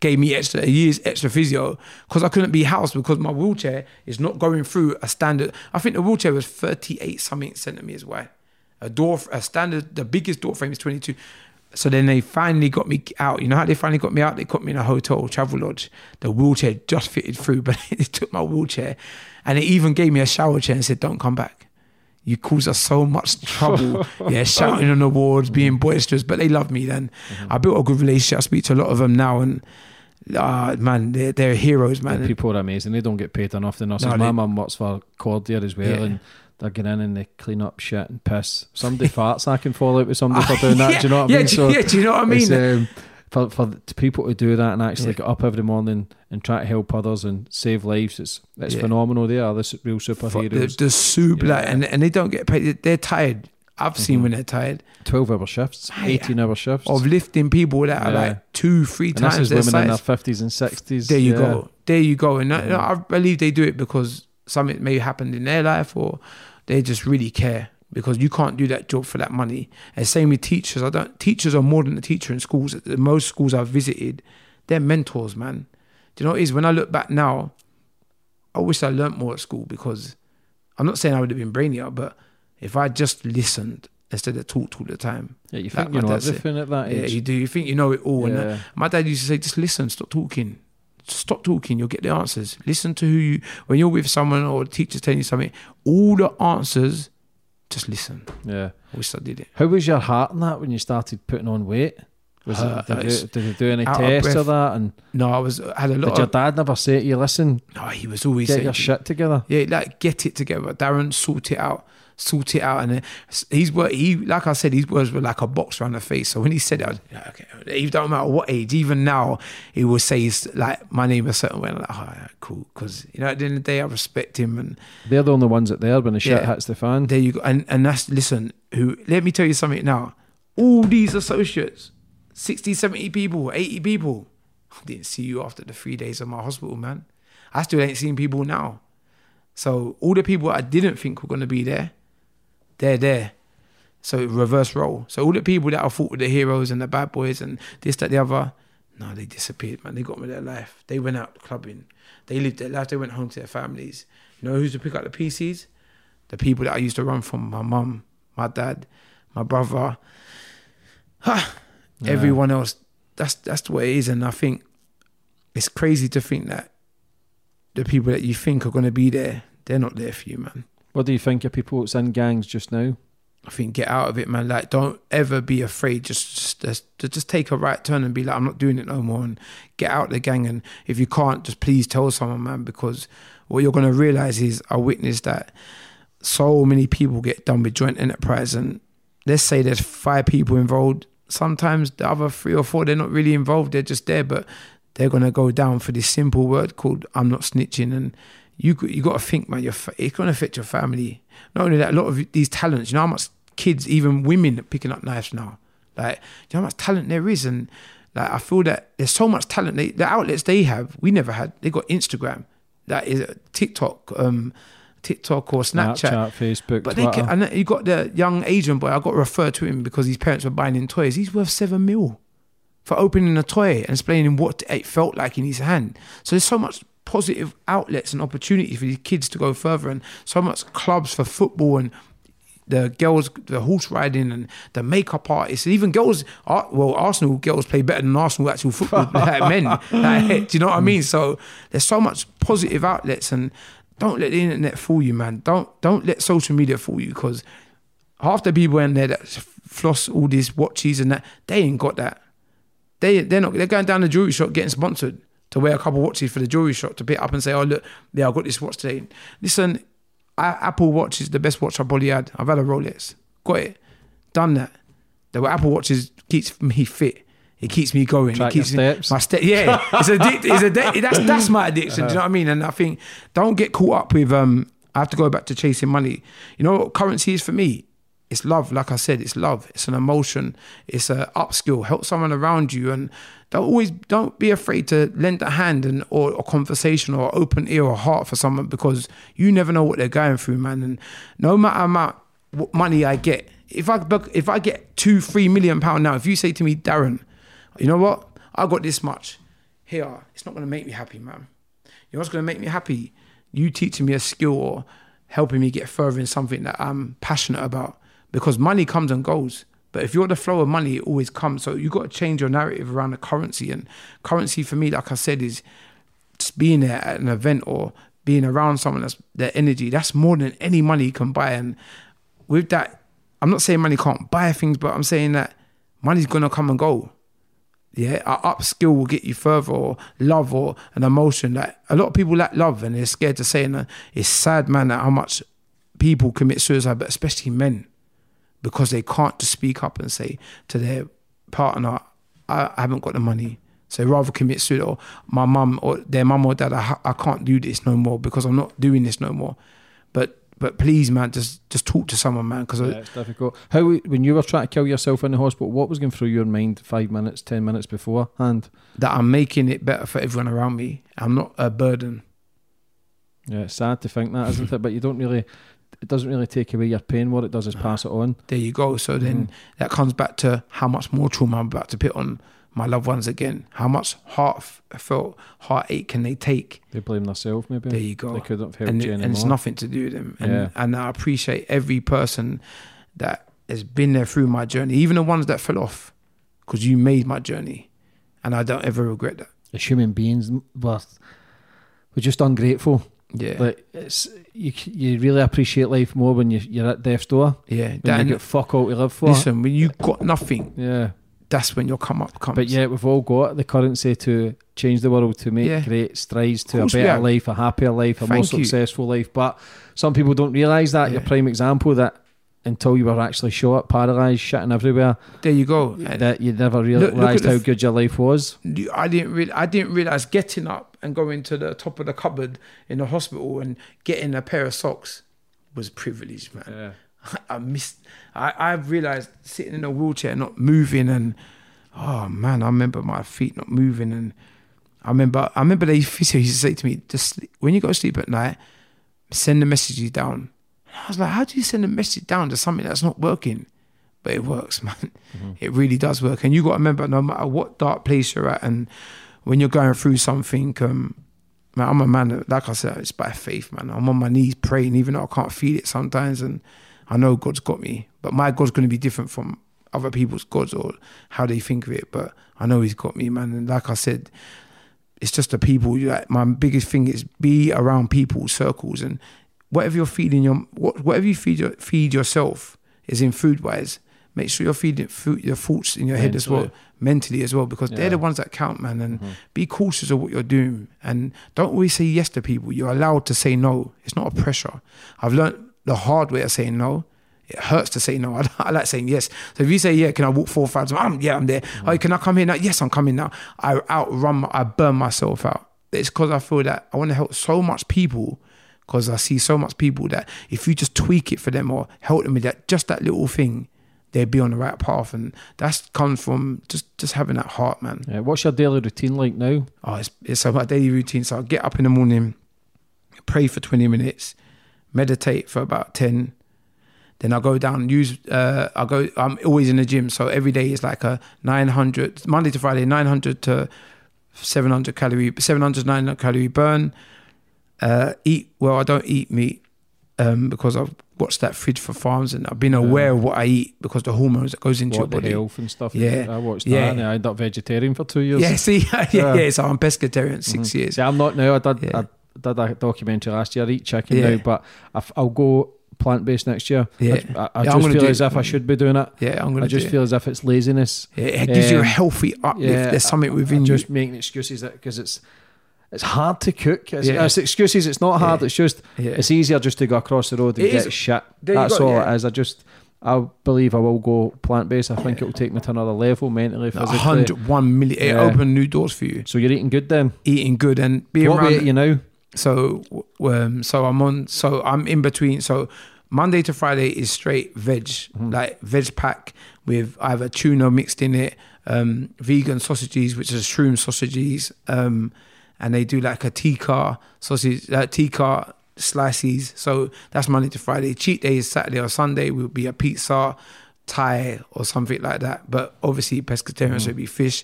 gave me a year's extra physio, because I couldn't be housed because my wheelchair is not going through a standard. I think the wheelchair was 38 something centimeters wide. The biggest door frame is 22. So then they finally got me out. You know how they finally got me out? They got me in a hotel, travel lodge. The wheelchair just fitted through, but they took my wheelchair, and they even gave me a shower chair and said, "Don't come back. You caused us so much trouble." Yeah, shouting on awards, being boisterous, but they love me then. Mm-hmm. I built a good relationship. I speak to a lot of them now, and man, they're heroes, man. The people are amazing. They don't get paid enough. The nurses. My mum works for Cordia as well, and they're getting in and they clean up shit and piss. Somebody farts, I can fall out with somebody for doing that. Do you know what I mean? So, do you know what I mean? For people to do that and actually get up every morning and try to help others and save lives, it's phenomenal. They are the real superheroes. The super, and they don't get paid. They're tired. I've seen when they're tired. 12-hour shifts, 18-hour shifts. Of lifting people that are like 2-3 and times their size. Women in their 50s and 60s. There you go. There you go. And I believe they do it because something may have happened in their life, or they just really care. Because you can't do that job for that money. And same with teachers. Teachers are more than a teacher in schools. Most schools I've visited, they're mentors, man. Do you know what it is? When I look back now, I wish I learnt more at school, because I'm not saying I would have been brainier, but if I just listened instead of talked all the time. Yeah, you think you know everything at that age. Yeah, you do. You think you know it all. Yeah. And my dad used to say, just listen, stop talking. Stop talking, you'll get the answers. Listen to when you're with someone or a teacher's telling you something, all the answers just listen. Yeah. I wish I did it. How was your heart in that when you started putting on weight? Was did they do any tests of that? And no, I had a lot. Did your dad never say to you, listen? No, he was always get your shit together. Yeah, like get it together. Darren, sort it out, and his word. He, like I said, his words were like a box around the face. So when he said that, okay, it don't matter what age, even now, he will say his, like my name a certain way. I'm like, oh, yeah, cool, because you know at the end of the day, I respect him, and they're the only ones that there when the shit hits the fan. There you go, and that's listen. Who? Let me tell you something now. All these associates, 60, 70 people, 80 people, I didn't see you after the 3 days of my hospital, man. I still ain't seen people now. So all the people I didn't think were gonna be there, they're there. So reverse role. So all the people that I thought were the heroes and the bad boys and this, that, the other, no, they disappeared, man. They got on with their life. They went out clubbing. They lived their life. They went home to their families. You know who's to pick up the pieces? The people that I used to run from, my mum, my dad, my brother, everyone else. That's what it is. And I think it's crazy to think that the people that you think are going to be there, they're not there for you, man. What do you think of people that's in gangs just now? I think get out of it, man. Like, don't ever be afraid. Just take a right turn and be like, I'm not doing it no more, and get out of the gang. And if you can't, just please tell someone, man, because what you're going to realise is, I witnessed that so many people get done with joint enterprise, and let's say there's 5 people involved. Sometimes the other 3 or 4, they're not really involved. They're just there, but they're going to go down for this simple word called I'm not snitching. And you got to think, man, it's going to affect your family. Not only that, a lot of these talents, you know how much kids, even women, are picking up knives now. Like, you know how much talent there is? And like, I feel that there's so much talent. The outlets they have, we never had. They got Instagram, that is TikTok or Snapchat, Facebook, but Twitter. And you got the young Asian boy, I got referred to him because his parents were buying him toys. He's worth 7 mil for opening a toy and explaining what it felt like in his hand. So there's so much positive outlets and opportunities for these kids to go further, and so much clubs for football and the girls, the horse riding and the makeup artists. Even girls, Arsenal girls play better than Arsenal actual football men. Like, do you know what I mean? So there's so much positive outlets, and don't let the internet fool you, man. Don't let social media fool you, because half the people in there that floss all these watches and that, they ain't got that. They're going down the jewelry shop getting sponsored to wear a couple of watches for the jewelry shop to pick up and say, oh look, yeah, I got this watch today. Listen, Apple Watch is the best watch I probably had. I've had a Rolex, got it, done that. The Apple Watch keeps me fit. It keeps me going. Track it keeps your steps. My step. Yeah, it's that's my addiction. Do you know what I mean? And I think don't get caught up with. I have to go back to chasing money. You know what currency is for me? It's love. Like I said, it's love. It's an emotion. It's an upskill. Help someone around you, and don't be afraid to lend a hand and or a conversation or open ear or heart for someone, because you never know what they're going through, man. And no matter what money I get, if I get 2-3 million pounds now, if you say to me, Darren, you know what? I got this much. Here, it's not going to make me happy, man. You know what's going to make me happy? You teaching me a skill or helping me get further in something that I'm passionate about. Because money comes and goes. But if you're the flow of money, it always comes. So you've got to change your narrative around the currency. And currency for me, like I said, is just being there at an event or being around someone that's their energy. That's more than any money can buy. And with that, I'm not saying money can't buy things, but I'm saying that money's going to come and go. Yeah, our upskill will get you further, or love, or an emotion. Like, a lot of people lack love, and they're scared to say it. And it's sad, man, that how much people commit suicide, but especially men, because they can't just speak up and say to their partner, I haven't got the money. So they rather commit suicide, or my mum or their mum or dad, I can't do this no more because I'm not doing this no more. But please, man, just talk to someone, man. Cause it's difficult. How, when you were trying to kill yourself in the hospital, what was going through your mind 5 minutes, 10 minutes beforehand? That I'm making it better for everyone around me. I'm not a burden. Yeah, it's sad to think that, isn't it? But it doesn't really take away your pain. What it does is pass it on. There you go. So then that comes back to how much more trauma I'm about to put on my loved ones again. How much heartfelt heartache can they take? They blame themselves, maybe. There you go. They couldn't have helped you anymore. And it's nothing to do with them. And I appreciate every person that has been there through my journey, even the ones that fell off, because you made my journey. And I don't ever regret that. As human beings, we're just ungrateful. Yeah, like it's you really appreciate life more when you're at death's door. Yeah, when Dan, you get fuck all to live for. Listen, when you got nothing, yeah, that's when your come up comes. But yeah, we've all got the currency to change the world, to make great strides to a better life, a happier life, a more successful life. But some people don't realise that. Your prime example that. Until you were actually shot, paralysed, shitting everywhere. There you go. That you never realised how good your life was. I didn't realise getting up and going to the top of the cupboard in the hospital and getting a pair of socks was privilege, man. Yeah. I've realised sitting in a wheelchair, not moving, and oh man, I remember my feet not moving, and I remember the physio used to say to me, just when you go to sleep at night, send the messages down. I was like, how do you send a message down to something that's not working? But it works, man. Mm-hmm. It really does work. And you got to remember, no matter what dark place you're at, and when you're going through something, man, I'm a man, like I said, it's by faith, man. I'm on my knees praying, even though I can't feel it sometimes. And I know God's got me. But my God's going to be different from other people's gods or how they think of it. But I know he's got me, man. And like I said, it's just the people. Like, my biggest thing is be around people, circles, and whatever you're feeding feed yourself is in food wise. Make sure you're feeding food, your thoughts in your head as well, mentally as well, because they're the ones that count, man. And be cautious of what you're doing, and don't always say yes to people. You're allowed to say no. It's not a pressure. I've learned the hard way of saying no. It hurts to say no. I like saying yes. So if you say, yeah, can I walk 4 or 5 times? I'm there. Oh, can I come here now? Yes, I'm coming now. I burn myself out. It's because I feel that I want to help so much people. Because I see so much people that if you just tweak it for them or help them with that, just that little thing, they'd be on the right path. And that's come from just having that heart, man. Yeah, what's your daily routine like now? Oh, it's my daily routine. So I get up in the morning, pray for 20 minutes, meditate for about 10. Then I go down and I'm always in the gym. So every day is like a 900, Monday to Friday, 900 to 700 calorie, 700 to 900 calorie burn. I don't eat meat because I've watched that Fridge for Farms, and I've been aware of what I eat because the hormones that goes into your body, the health and stuff. Yeah, I watched that, and I ended up vegetarian for 2 years. Yeah, see, so I'm pescatarian 6 years. See, I'm not now. I did a documentary last year. I eat chicken now, but I'll go plant-based next year. Yeah, I just feel as if I should be doing it. Yeah, I'm going to. I just feel as if it's laziness. Yeah, it gives you a healthy uplift. Yeah, there's something within you. Just making excuses because it's hard to cook. It's excuses. It's not hard. It's just it's easier just to go across the road and get shit. That's all it is. I believe I will go plant-based. I think it will take me to another level mentally, physically. 101 million. It opened new doors for you. So you're eating good then. Eating good and being around. What weight are you now? So I'm in between. So Monday to Friday is straight veg, like veg pack with either tuna mixed in it, vegan sausages, which is shroom sausages. And they do like a tikka sausage, tikka slices. So that's Monday to Friday. Cheat day is Saturday or Sunday. Will be a pizza, Thai or something like that. But obviously pescatarian, so it'd be fish.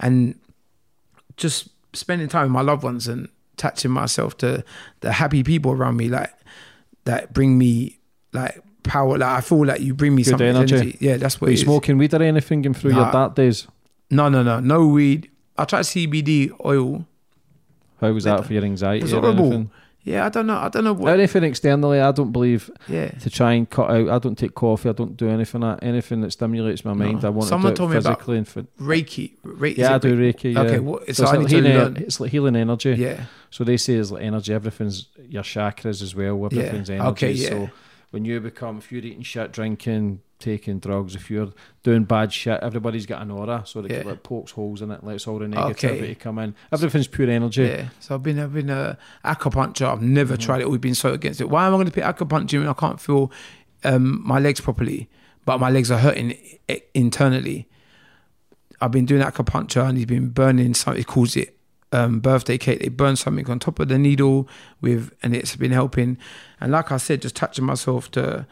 And just spending time with my loved ones and attaching myself to the happy people around me, like that bring me like power. Like I feel like you bring me some energy. Yeah, that's what. Are you smoking weed or anything through your dark days? No weed. I tried CBD oil. How was that for your anxiety? It's horrible. Yeah, I don't know what... Anything externally, I don't believe to try and cut out. I don't take coffee. I don't do anything that stimulates my mind. I want to do it physically. And Reiki. I do Reiki. Okay, I need to learn. It's like healing energy. Yeah. So they say it's like energy. Everything's your chakras as well. Everything's energy. Okay, yeah. So when you become, if you're eating shit, drinking, taking drugs, if you're doing bad shit, everybody's got an aura, so it pokes holes in it, lets all the negativity come in. Everything's pure energy. Yeah. So I've been acupuncture. I've never tried it. We've been so against it. Why am I going to pick acupuncture when I can't feel my legs properly, but my legs are hurting internally? I've been doing acupuncture, and he's been burning something. He calls it birthday cake. They burn something on top of the needle and it's been helping. And like I said, just touching myself to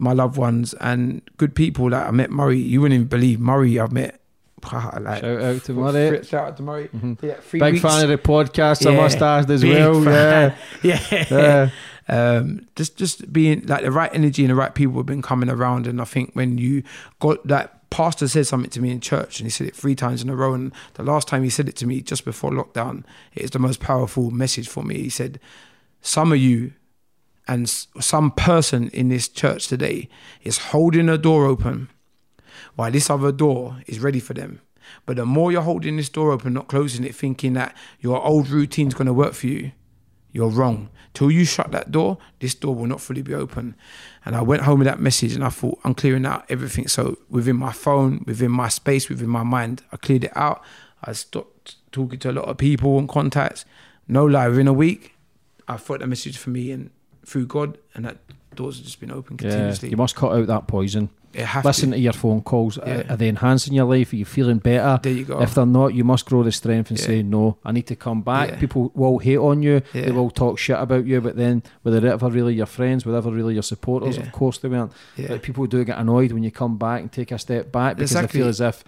my loved ones and good people. Like I met Murray. You wouldn't even believe Murray I've met. Like, shout out to Murray. Shout out to Murray. Mm-hmm. Yeah, big weeks. Fan of the podcast. I must add as big well. Fan. Yeah. Just being like the right energy and the right people have been coming around. And I think when you got that, pastor said something to me in church, and he said it 3 times in a row. And the last time he said it to me just before lockdown, it is the most powerful message for me. He said, some of you and some person in this church today is holding a door open while this other door is ready for them. But the more you're holding this door open, not closing it, thinking that your old routine's going to work for you, you're wrong. Till you shut that door, this door will not fully be open. And I went home with that message and I thought, I'm clearing out everything. So within my phone, within my space, within my mind, I cleared it out. I stopped talking to a lot of people and contacts. No lie, within a week, I thought that message for me and through God, and that door's just been open continuously. Yeah, you must cut out that poison. Listen to your phone calls. Yeah. Are they enhancing your life? Are you feeling better? There you go. If they're not, you must grow the strength and say, no, I need to come back. Yeah. People will hate on you. Yeah. They will talk shit about you, but then whether they're ever really your friends, whether they're really your supporters, of course they weren't. Yeah. But people do get annoyed when you come back and take a step back because they feel as if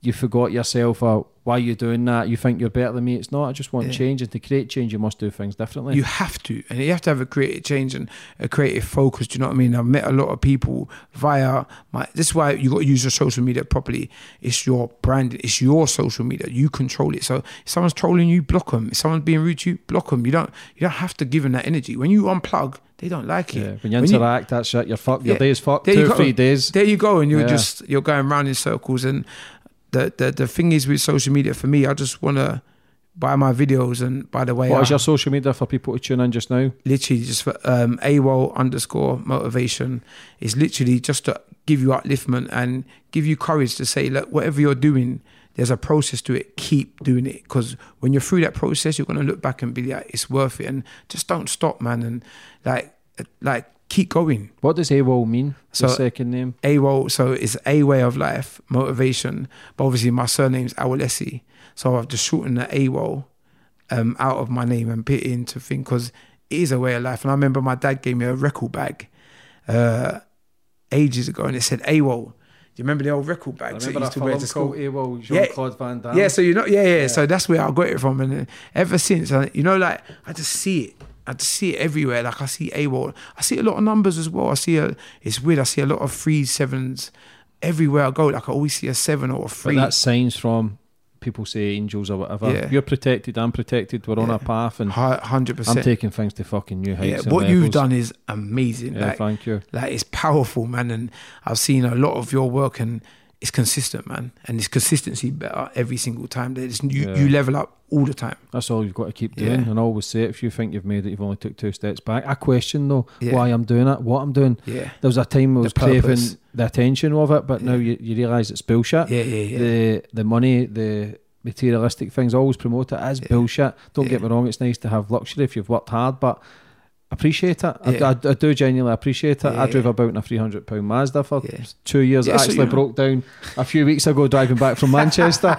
you forgot yourself, or why are you doing that? You think you're better than me. It's not. I just want change, and to create change, you must do things differently. You have to, and you have to have a creative change and a creative focus. Do you know what I mean? I've met a lot of people via my. This is why you got to use your social media properly. It's your brand. It's your social media. You control it. So if someone's trolling you, block them. If someone's being rude to you, block them. You don't have to give them that energy. When you unplug, they don't like it. Yeah, when you interact, that's it. You're fucked. Your day's fucked. 2 or 3 days. There you go, and you're going round in circles. And The thing is with social media for me, I just want to buy my videos. And by the way, what is your social media for people to tune in just now? Literally just for AWOL_motivation. It's literally just to give you upliftment and give you courage to say, look, whatever you're doing, there's a process to it. Keep doing it, because when you're through that process, you're going to look back and be like, it's worth it. And just don't stop, man. And like keep going. What does AWOL mean? So your second name? AWOL, so it's a way of life, motivation. But obviously my surname's Awolesi. So I've just shortened the AWOL out of my name and put it into thing, because it is a way of life. And I remember my dad gave me a record bag ages ago, and it said AWOL. Do you remember the old record bags that used to wear to school? AWOL, Jean-Claude Van Damme. Yeah, so you know, yeah. So that's where I got it from. And ever since, I just see it. I just see it everywhere. Like, I see AWOL. I see a lot of numbers as well. It's weird. I see a lot of 3, 7s everywhere I go. Like, I always see a 7 or a 3. But that's signs from people say angels or whatever. Yeah. You're protected, I'm protected. We're on a path, and 100%. I'm taking things to fucking new heights. Yeah, what you've done is amazing. Yeah, thank you. Like, it's powerful, man. And I've seen a lot of your work, and it's consistent, man. And it's consistency better every single time. You level up all the time. That's all you've got to keep doing. And I always say, if you think you've made it, you've only took 2 steps back. I question, though, why I'm doing it, what I'm doing. Yeah. There was a time I was craving the attention of it, but now you realise it's bullshit. Yeah. The money, the materialistic things, always promote it as bullshit. Don't get me wrong, it's nice to have luxury if you've worked hard, but appreciate it. Yeah. I do genuinely appreciate it. I drove about in a £300 Mazda for 2 years. I actually broke down a few weeks ago driving back from Manchester.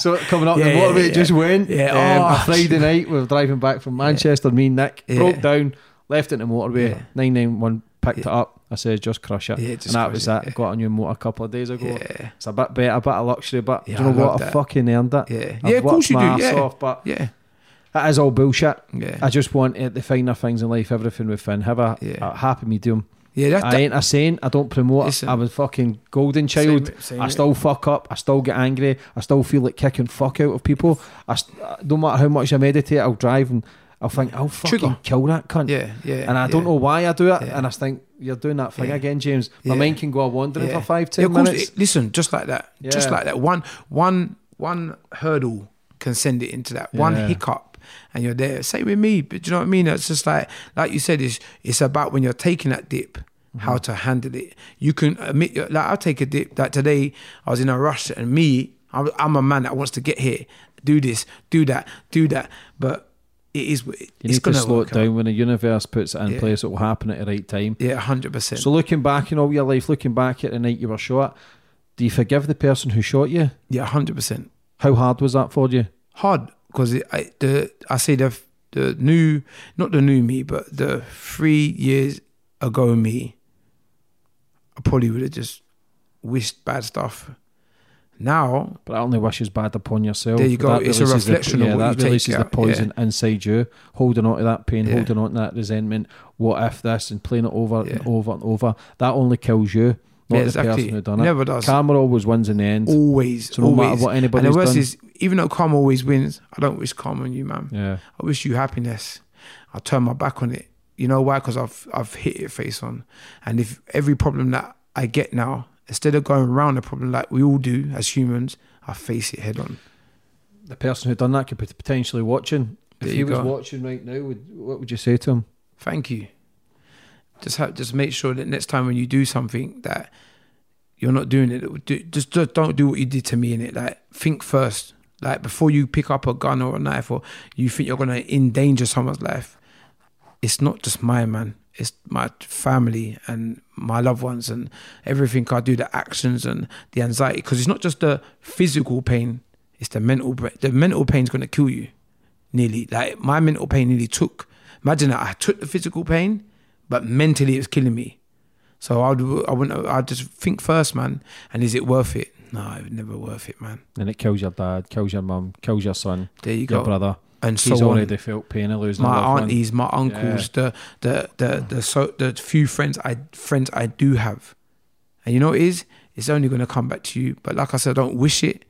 So coming up the motorway, it just went. A Friday night, we were driving back from Manchester. Me and Nick broke down, left it in the motorway. 991 picked it up. I said, just crush it. And that was it. I got a new motor a couple of days ago. Yeah. It's a bit better, a bit of luxury, but do you know what? I fucking earned it. Yeah, I've of course you do. Ass off, but that is all bullshit. Yeah. I just want the finer things in life, everything within. Have a happy medium. Yeah, I ain't a saint. I don't promote. Listen, I was fucking golden child. I still fuck up. I still get angry. I still feel like kicking fuck out of people. No matter how much I meditate, I'll drive and I'll think, I'll fucking kill that cunt. And I don't know why I do it. And I think, you're doing that thing again, James. My mind can go a wandering for 5, 10 minutes. Listen, just like that. Yeah. Just like that. One hurdle can send it into that. One hiccup. And you're there. Same with me, but do you know what I mean? It's just like you said, it's about when you're taking that dip, how to handle it. You can admit, like, I'll take a dip. Like today, I was in a rush, and I'm a man that wants to get here, do this, do that. But it is. You need to slow it down. When the universe puts it in place, it will happen at the right time. Yeah, 100%. So looking back in all your life, looking back at the night you were shot, do you forgive the person who shot you? Yeah, 100%. How hard was that for you? Hard. Because I say the new, not the new me, but the 3 years ago me, I probably would have just wished bad stuff. Now, but I only wish is bad upon yourself. There you go. It's a reflection of what you take out. That releases the poison inside you, holding on to that pain, holding on to that resentment. What if this, and playing it over and over and over. That only kills you. Not the person who done it. Never does. Karma always wins in the end. Always. So no matter what anybody's done. And the worst is, even though karma always wins, I don't wish karma on you, man. Yeah. I wish you happiness. I turn my back on it. You know why? Because I've hit it face on. And if every problem that I get now, instead of going around the problem like we all do as humans, I face it head on. The person who done that could be potentially watching. If he was watching right now, what would you say to him? Thank you. Just make sure that next time when you do something that you're not doing it, just don't do what you did to me in it. Like, think first. Like, before you pick up a gun or a knife or you think you're going to endanger someone's life, it's not just mine, man. It's my family and my loved ones and everything I do, the actions and the anxiety. Because it's not just the physical pain, it's the mental pain. The mental pain's going to kill you, nearly. Like, my mental pain nearly took... Imagine that I took the physical pain, but mentally it was killing me. So I'd just think first, man. And is it worth it? No, it was never worth it, man. And it kills your dad, kills your mum, kills your son. There you go. Your brother. And so he's already on. Felt pain of losing my aunties, my uncles, yeah. the few friends I do have. And you know what it is? It's only going to come back to you. But like I said, I don't wish it.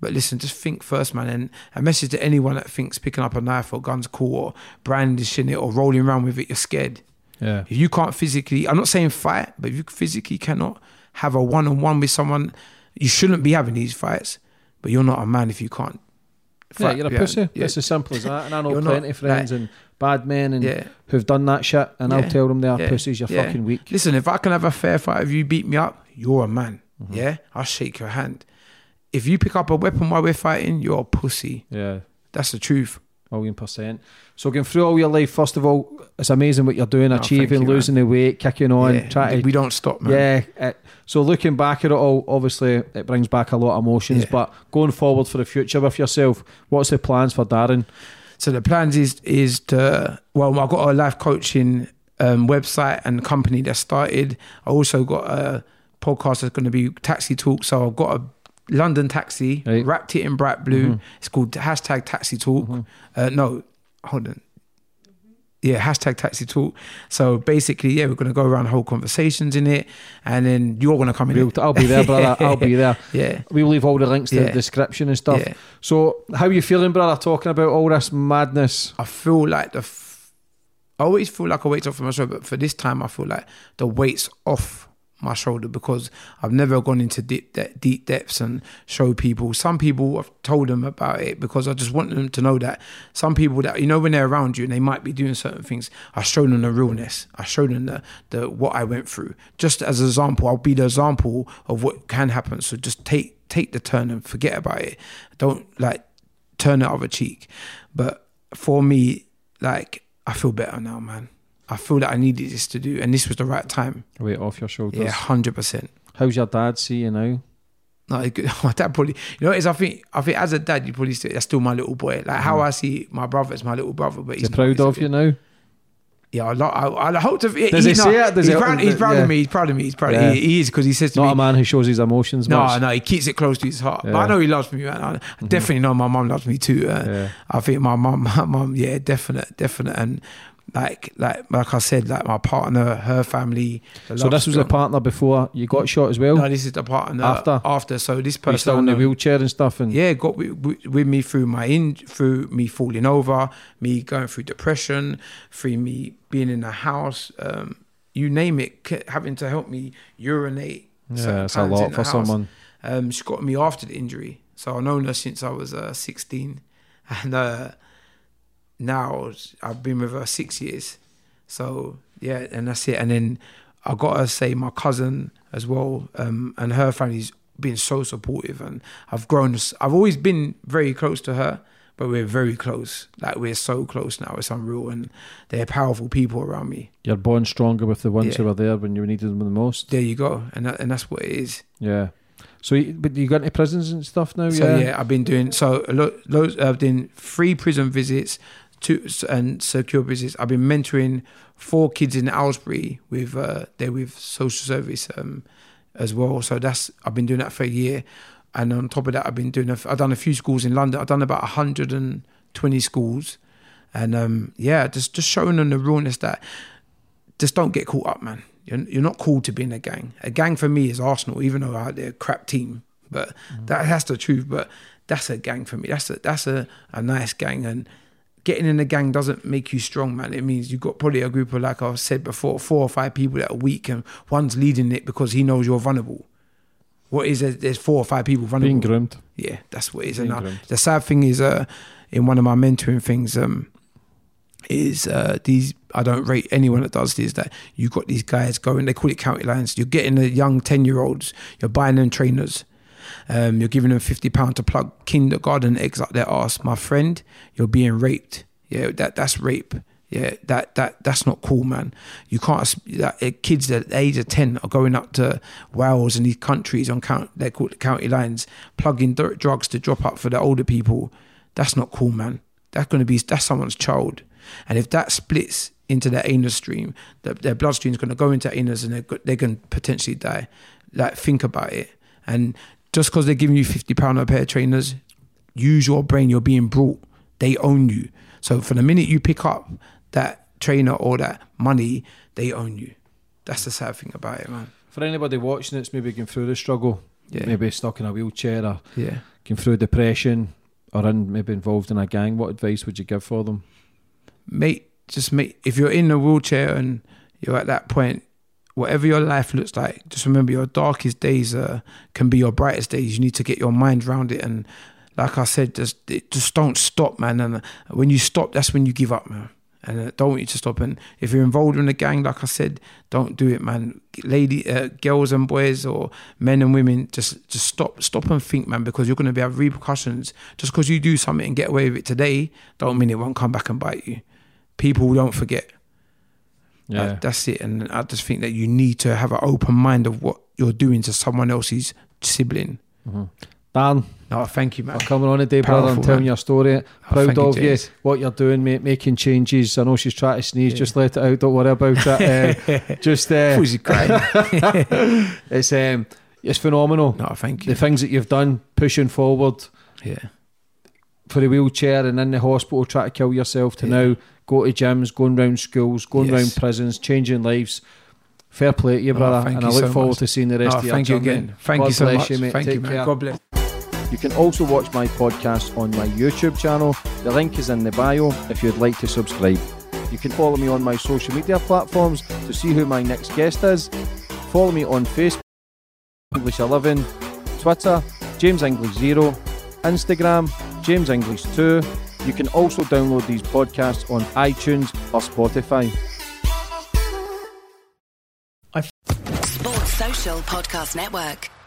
But listen, just think first, man. And a message to anyone that thinks picking up a knife or gun's cool or brandishing it or rolling around with it, you're scared. Yeah. If you can't physically, I'm not saying fight, but if you physically cannot have a one-on-one with someone, you shouldn't be having these fights, but you're not a man if you can't fight. Yeah, you're a pussy. Yeah. It's as simple as that. And I know plenty of friends and bad men and who've done that shit, and I'll tell them they are pussies, you're fucking weak. Listen, if I can have a fair fight, if you beat me up, you're a man. Mm-hmm. Yeah? I'll shake your hand. If you pick up a weapon while we're fighting, you're a pussy. Yeah. That's the truth. 1,000,000%. So going through all your life, first of all, it's amazing what you're doing, achieving, losing the weight, kicking on. Yeah, trying to, we don't stop, man. Yeah. So looking back at it all, obviously it brings back a lot of emotions, but going forward for the future with yourself, what's the plans for Darren? So the plans is to, well, I've got a life coaching website and company that started. I also got a podcast that's going to be Taxi Talk. So I've got a London taxi, wrapped it in bright blue. Mm-hmm. It's called #Taxi Talk. Mm-hmm. #Taxi Talk. So basically, we're going to go around whole conversations in it, and then you're going to come in. I'll be there, brother. I'll be there. Yeah. We'll leave all the links to the description and stuff. Yeah. So how are you feeling, brother, talking about all this madness? I feel like I always feel like I weight's off my shoulder, but for this time, I feel like the weight's off my shoulder, because I've never gone into deep depths and show people. Some people, I've told them about it because I just want them to know that some people that, you know, when they're around you and they might be doing certain things, I show them the realness. I show them the what I went through. Just as an example, I'll be the example of what can happen. So just take the turn and forget about it. Don't turn the other cheek. But for me, I feel better now, man. I feel that I needed this to do, and this was the right time. Weight off your shoulders. Yeah, 100%. How's your dad see you now? No, good. My dad probably, you know what it is, I think as a dad, you probably say, that's still my little boy. How I see my brother is my little brother. But he's proud of you now? Yeah, I hope to. He's proud of me. He's proud of me. He's proud. Yeah. He is, because he says to me, not a man who shows his emotions much. No, he keeps it close to his heart. Yeah. But I know he loves me, man. I definitely know my mum loves me too. I think my mum, definite. And like I said, my partner, her family. So this was a partner before you got shot as well? No, this is the partner after. So this person, he's still in the wheelchair and stuff, and got with me through through me falling over, me going through depression, through me being in the house, you name it, having to help me urinate. Yeah, it's a lot for someone. She got me after the injury, so I've known her since I was 16, and now I've been with her 6 years. So and that's it. And then I gotta say, my cousin as well, and her family's been so supportive, and I've always been very close to her, but we're very close. We're so close now, it's unreal, and they're powerful people around me. You're born stronger with the ones who were there when you needed them the most. There you go. And that's what it is. Yeah. So, but you got into prisons and stuff now? So I've been doing, I've done 3 prison visits, 2 and secure visits. I've been mentoring 4 kids in Aylesbury with they're with social service as well. So I've been doing that for a year, and on top of that, I've been doing I've done a few schools in London. I've done about 120 schools, and just showing them the realness that just don't get caught up, man. You're not called to be in a gang. A gang for me is Arsenal, even though they're a crap team. But that's the truth. But that's a gang for me. That's a nice gang. And getting in a gang doesn't make you strong, man. It means you've got probably a group of, like I said before, 4 or 5 people that are weak, and one's leading it because he knows you're vulnerable. What is it? There's 4 or 5 people vulnerable. Being groomed. Yeah, that's what it is. And the sad thing is, in one of my mentoring things, is these, I don't rate anyone that does this, that you've got these guys going, they call it county lines. You're getting the young 10-year-olds, you're buying them trainers. You're giving them £50 to plug kindergarten eggs up their arse. My friend, you're being raped. Yeah, that's rape. Yeah, that's not cool, man. You can't. Kids that the age of 10 are going up to Wales and these countries on they're called the county lines, plugging drugs to drop up for the older people. That's not cool, man. That's someone's child. And if that splits into their anus stream, their bloodstream is going to go into anus, and they can potentially die. Like, think about it. And just because they're giving you £50 a pair of trainers, use your brain. You're being brought. They own you. So for the minute you pick up that trainer or that money, they own you. That's the sad thing about it, man. For anybody watching that's maybe going through the struggle, yeah, maybe stuck in a wheelchair, or yeah, going through depression, or maybe involved in a gang, what advice would you give for them? Mate, if you're in a wheelchair and you're at that point, whatever your life looks like, just remember your darkest days can be your brightest days. You need to get your mind around it, and like I said, just don't stop, man. And when you stop, that's when you give up, man. And I don't want you to stop. And if you're involved in a gang, like I said, don't do it, man. Girls and boys, or men and women, just stop and think, man, because you're going to be have repercussions. Just because you do something and get away with it today, don't mean it won't come back and bite you. People don't forget. Yeah, that's it. And I just think that you need to have an open mind of what you're doing to someone else's sibling. Mm-hmm. Dan, no, thank you, man, for coming on today, brother, and telling your story. Proud of you, what you're doing, mate, making changes. I know she's trying to sneeze, just let it out, don't worry about it. It's phenomenal. No, thank you. The things that you've done, pushing forward, yeah, for the wheelchair and in the hospital, try to kill yourself, to now go to gyms, going round schools, going round prisons, changing lives. Fair play to you, brother, and I look forward to seeing the rest of your journey. Thank you again. Thank you so much. Thank you, man. God bless. You can also watch my podcast on my YouTube channel. The link is in the bio if you'd like to subscribe. You can follow me on my social media platforms to see who my next guest is. Follow me on Facebook, English11, Twitter, James English0, Instagram, James English2. You can also download these podcasts on iTunes or Spotify. Sports Social Podcast Network.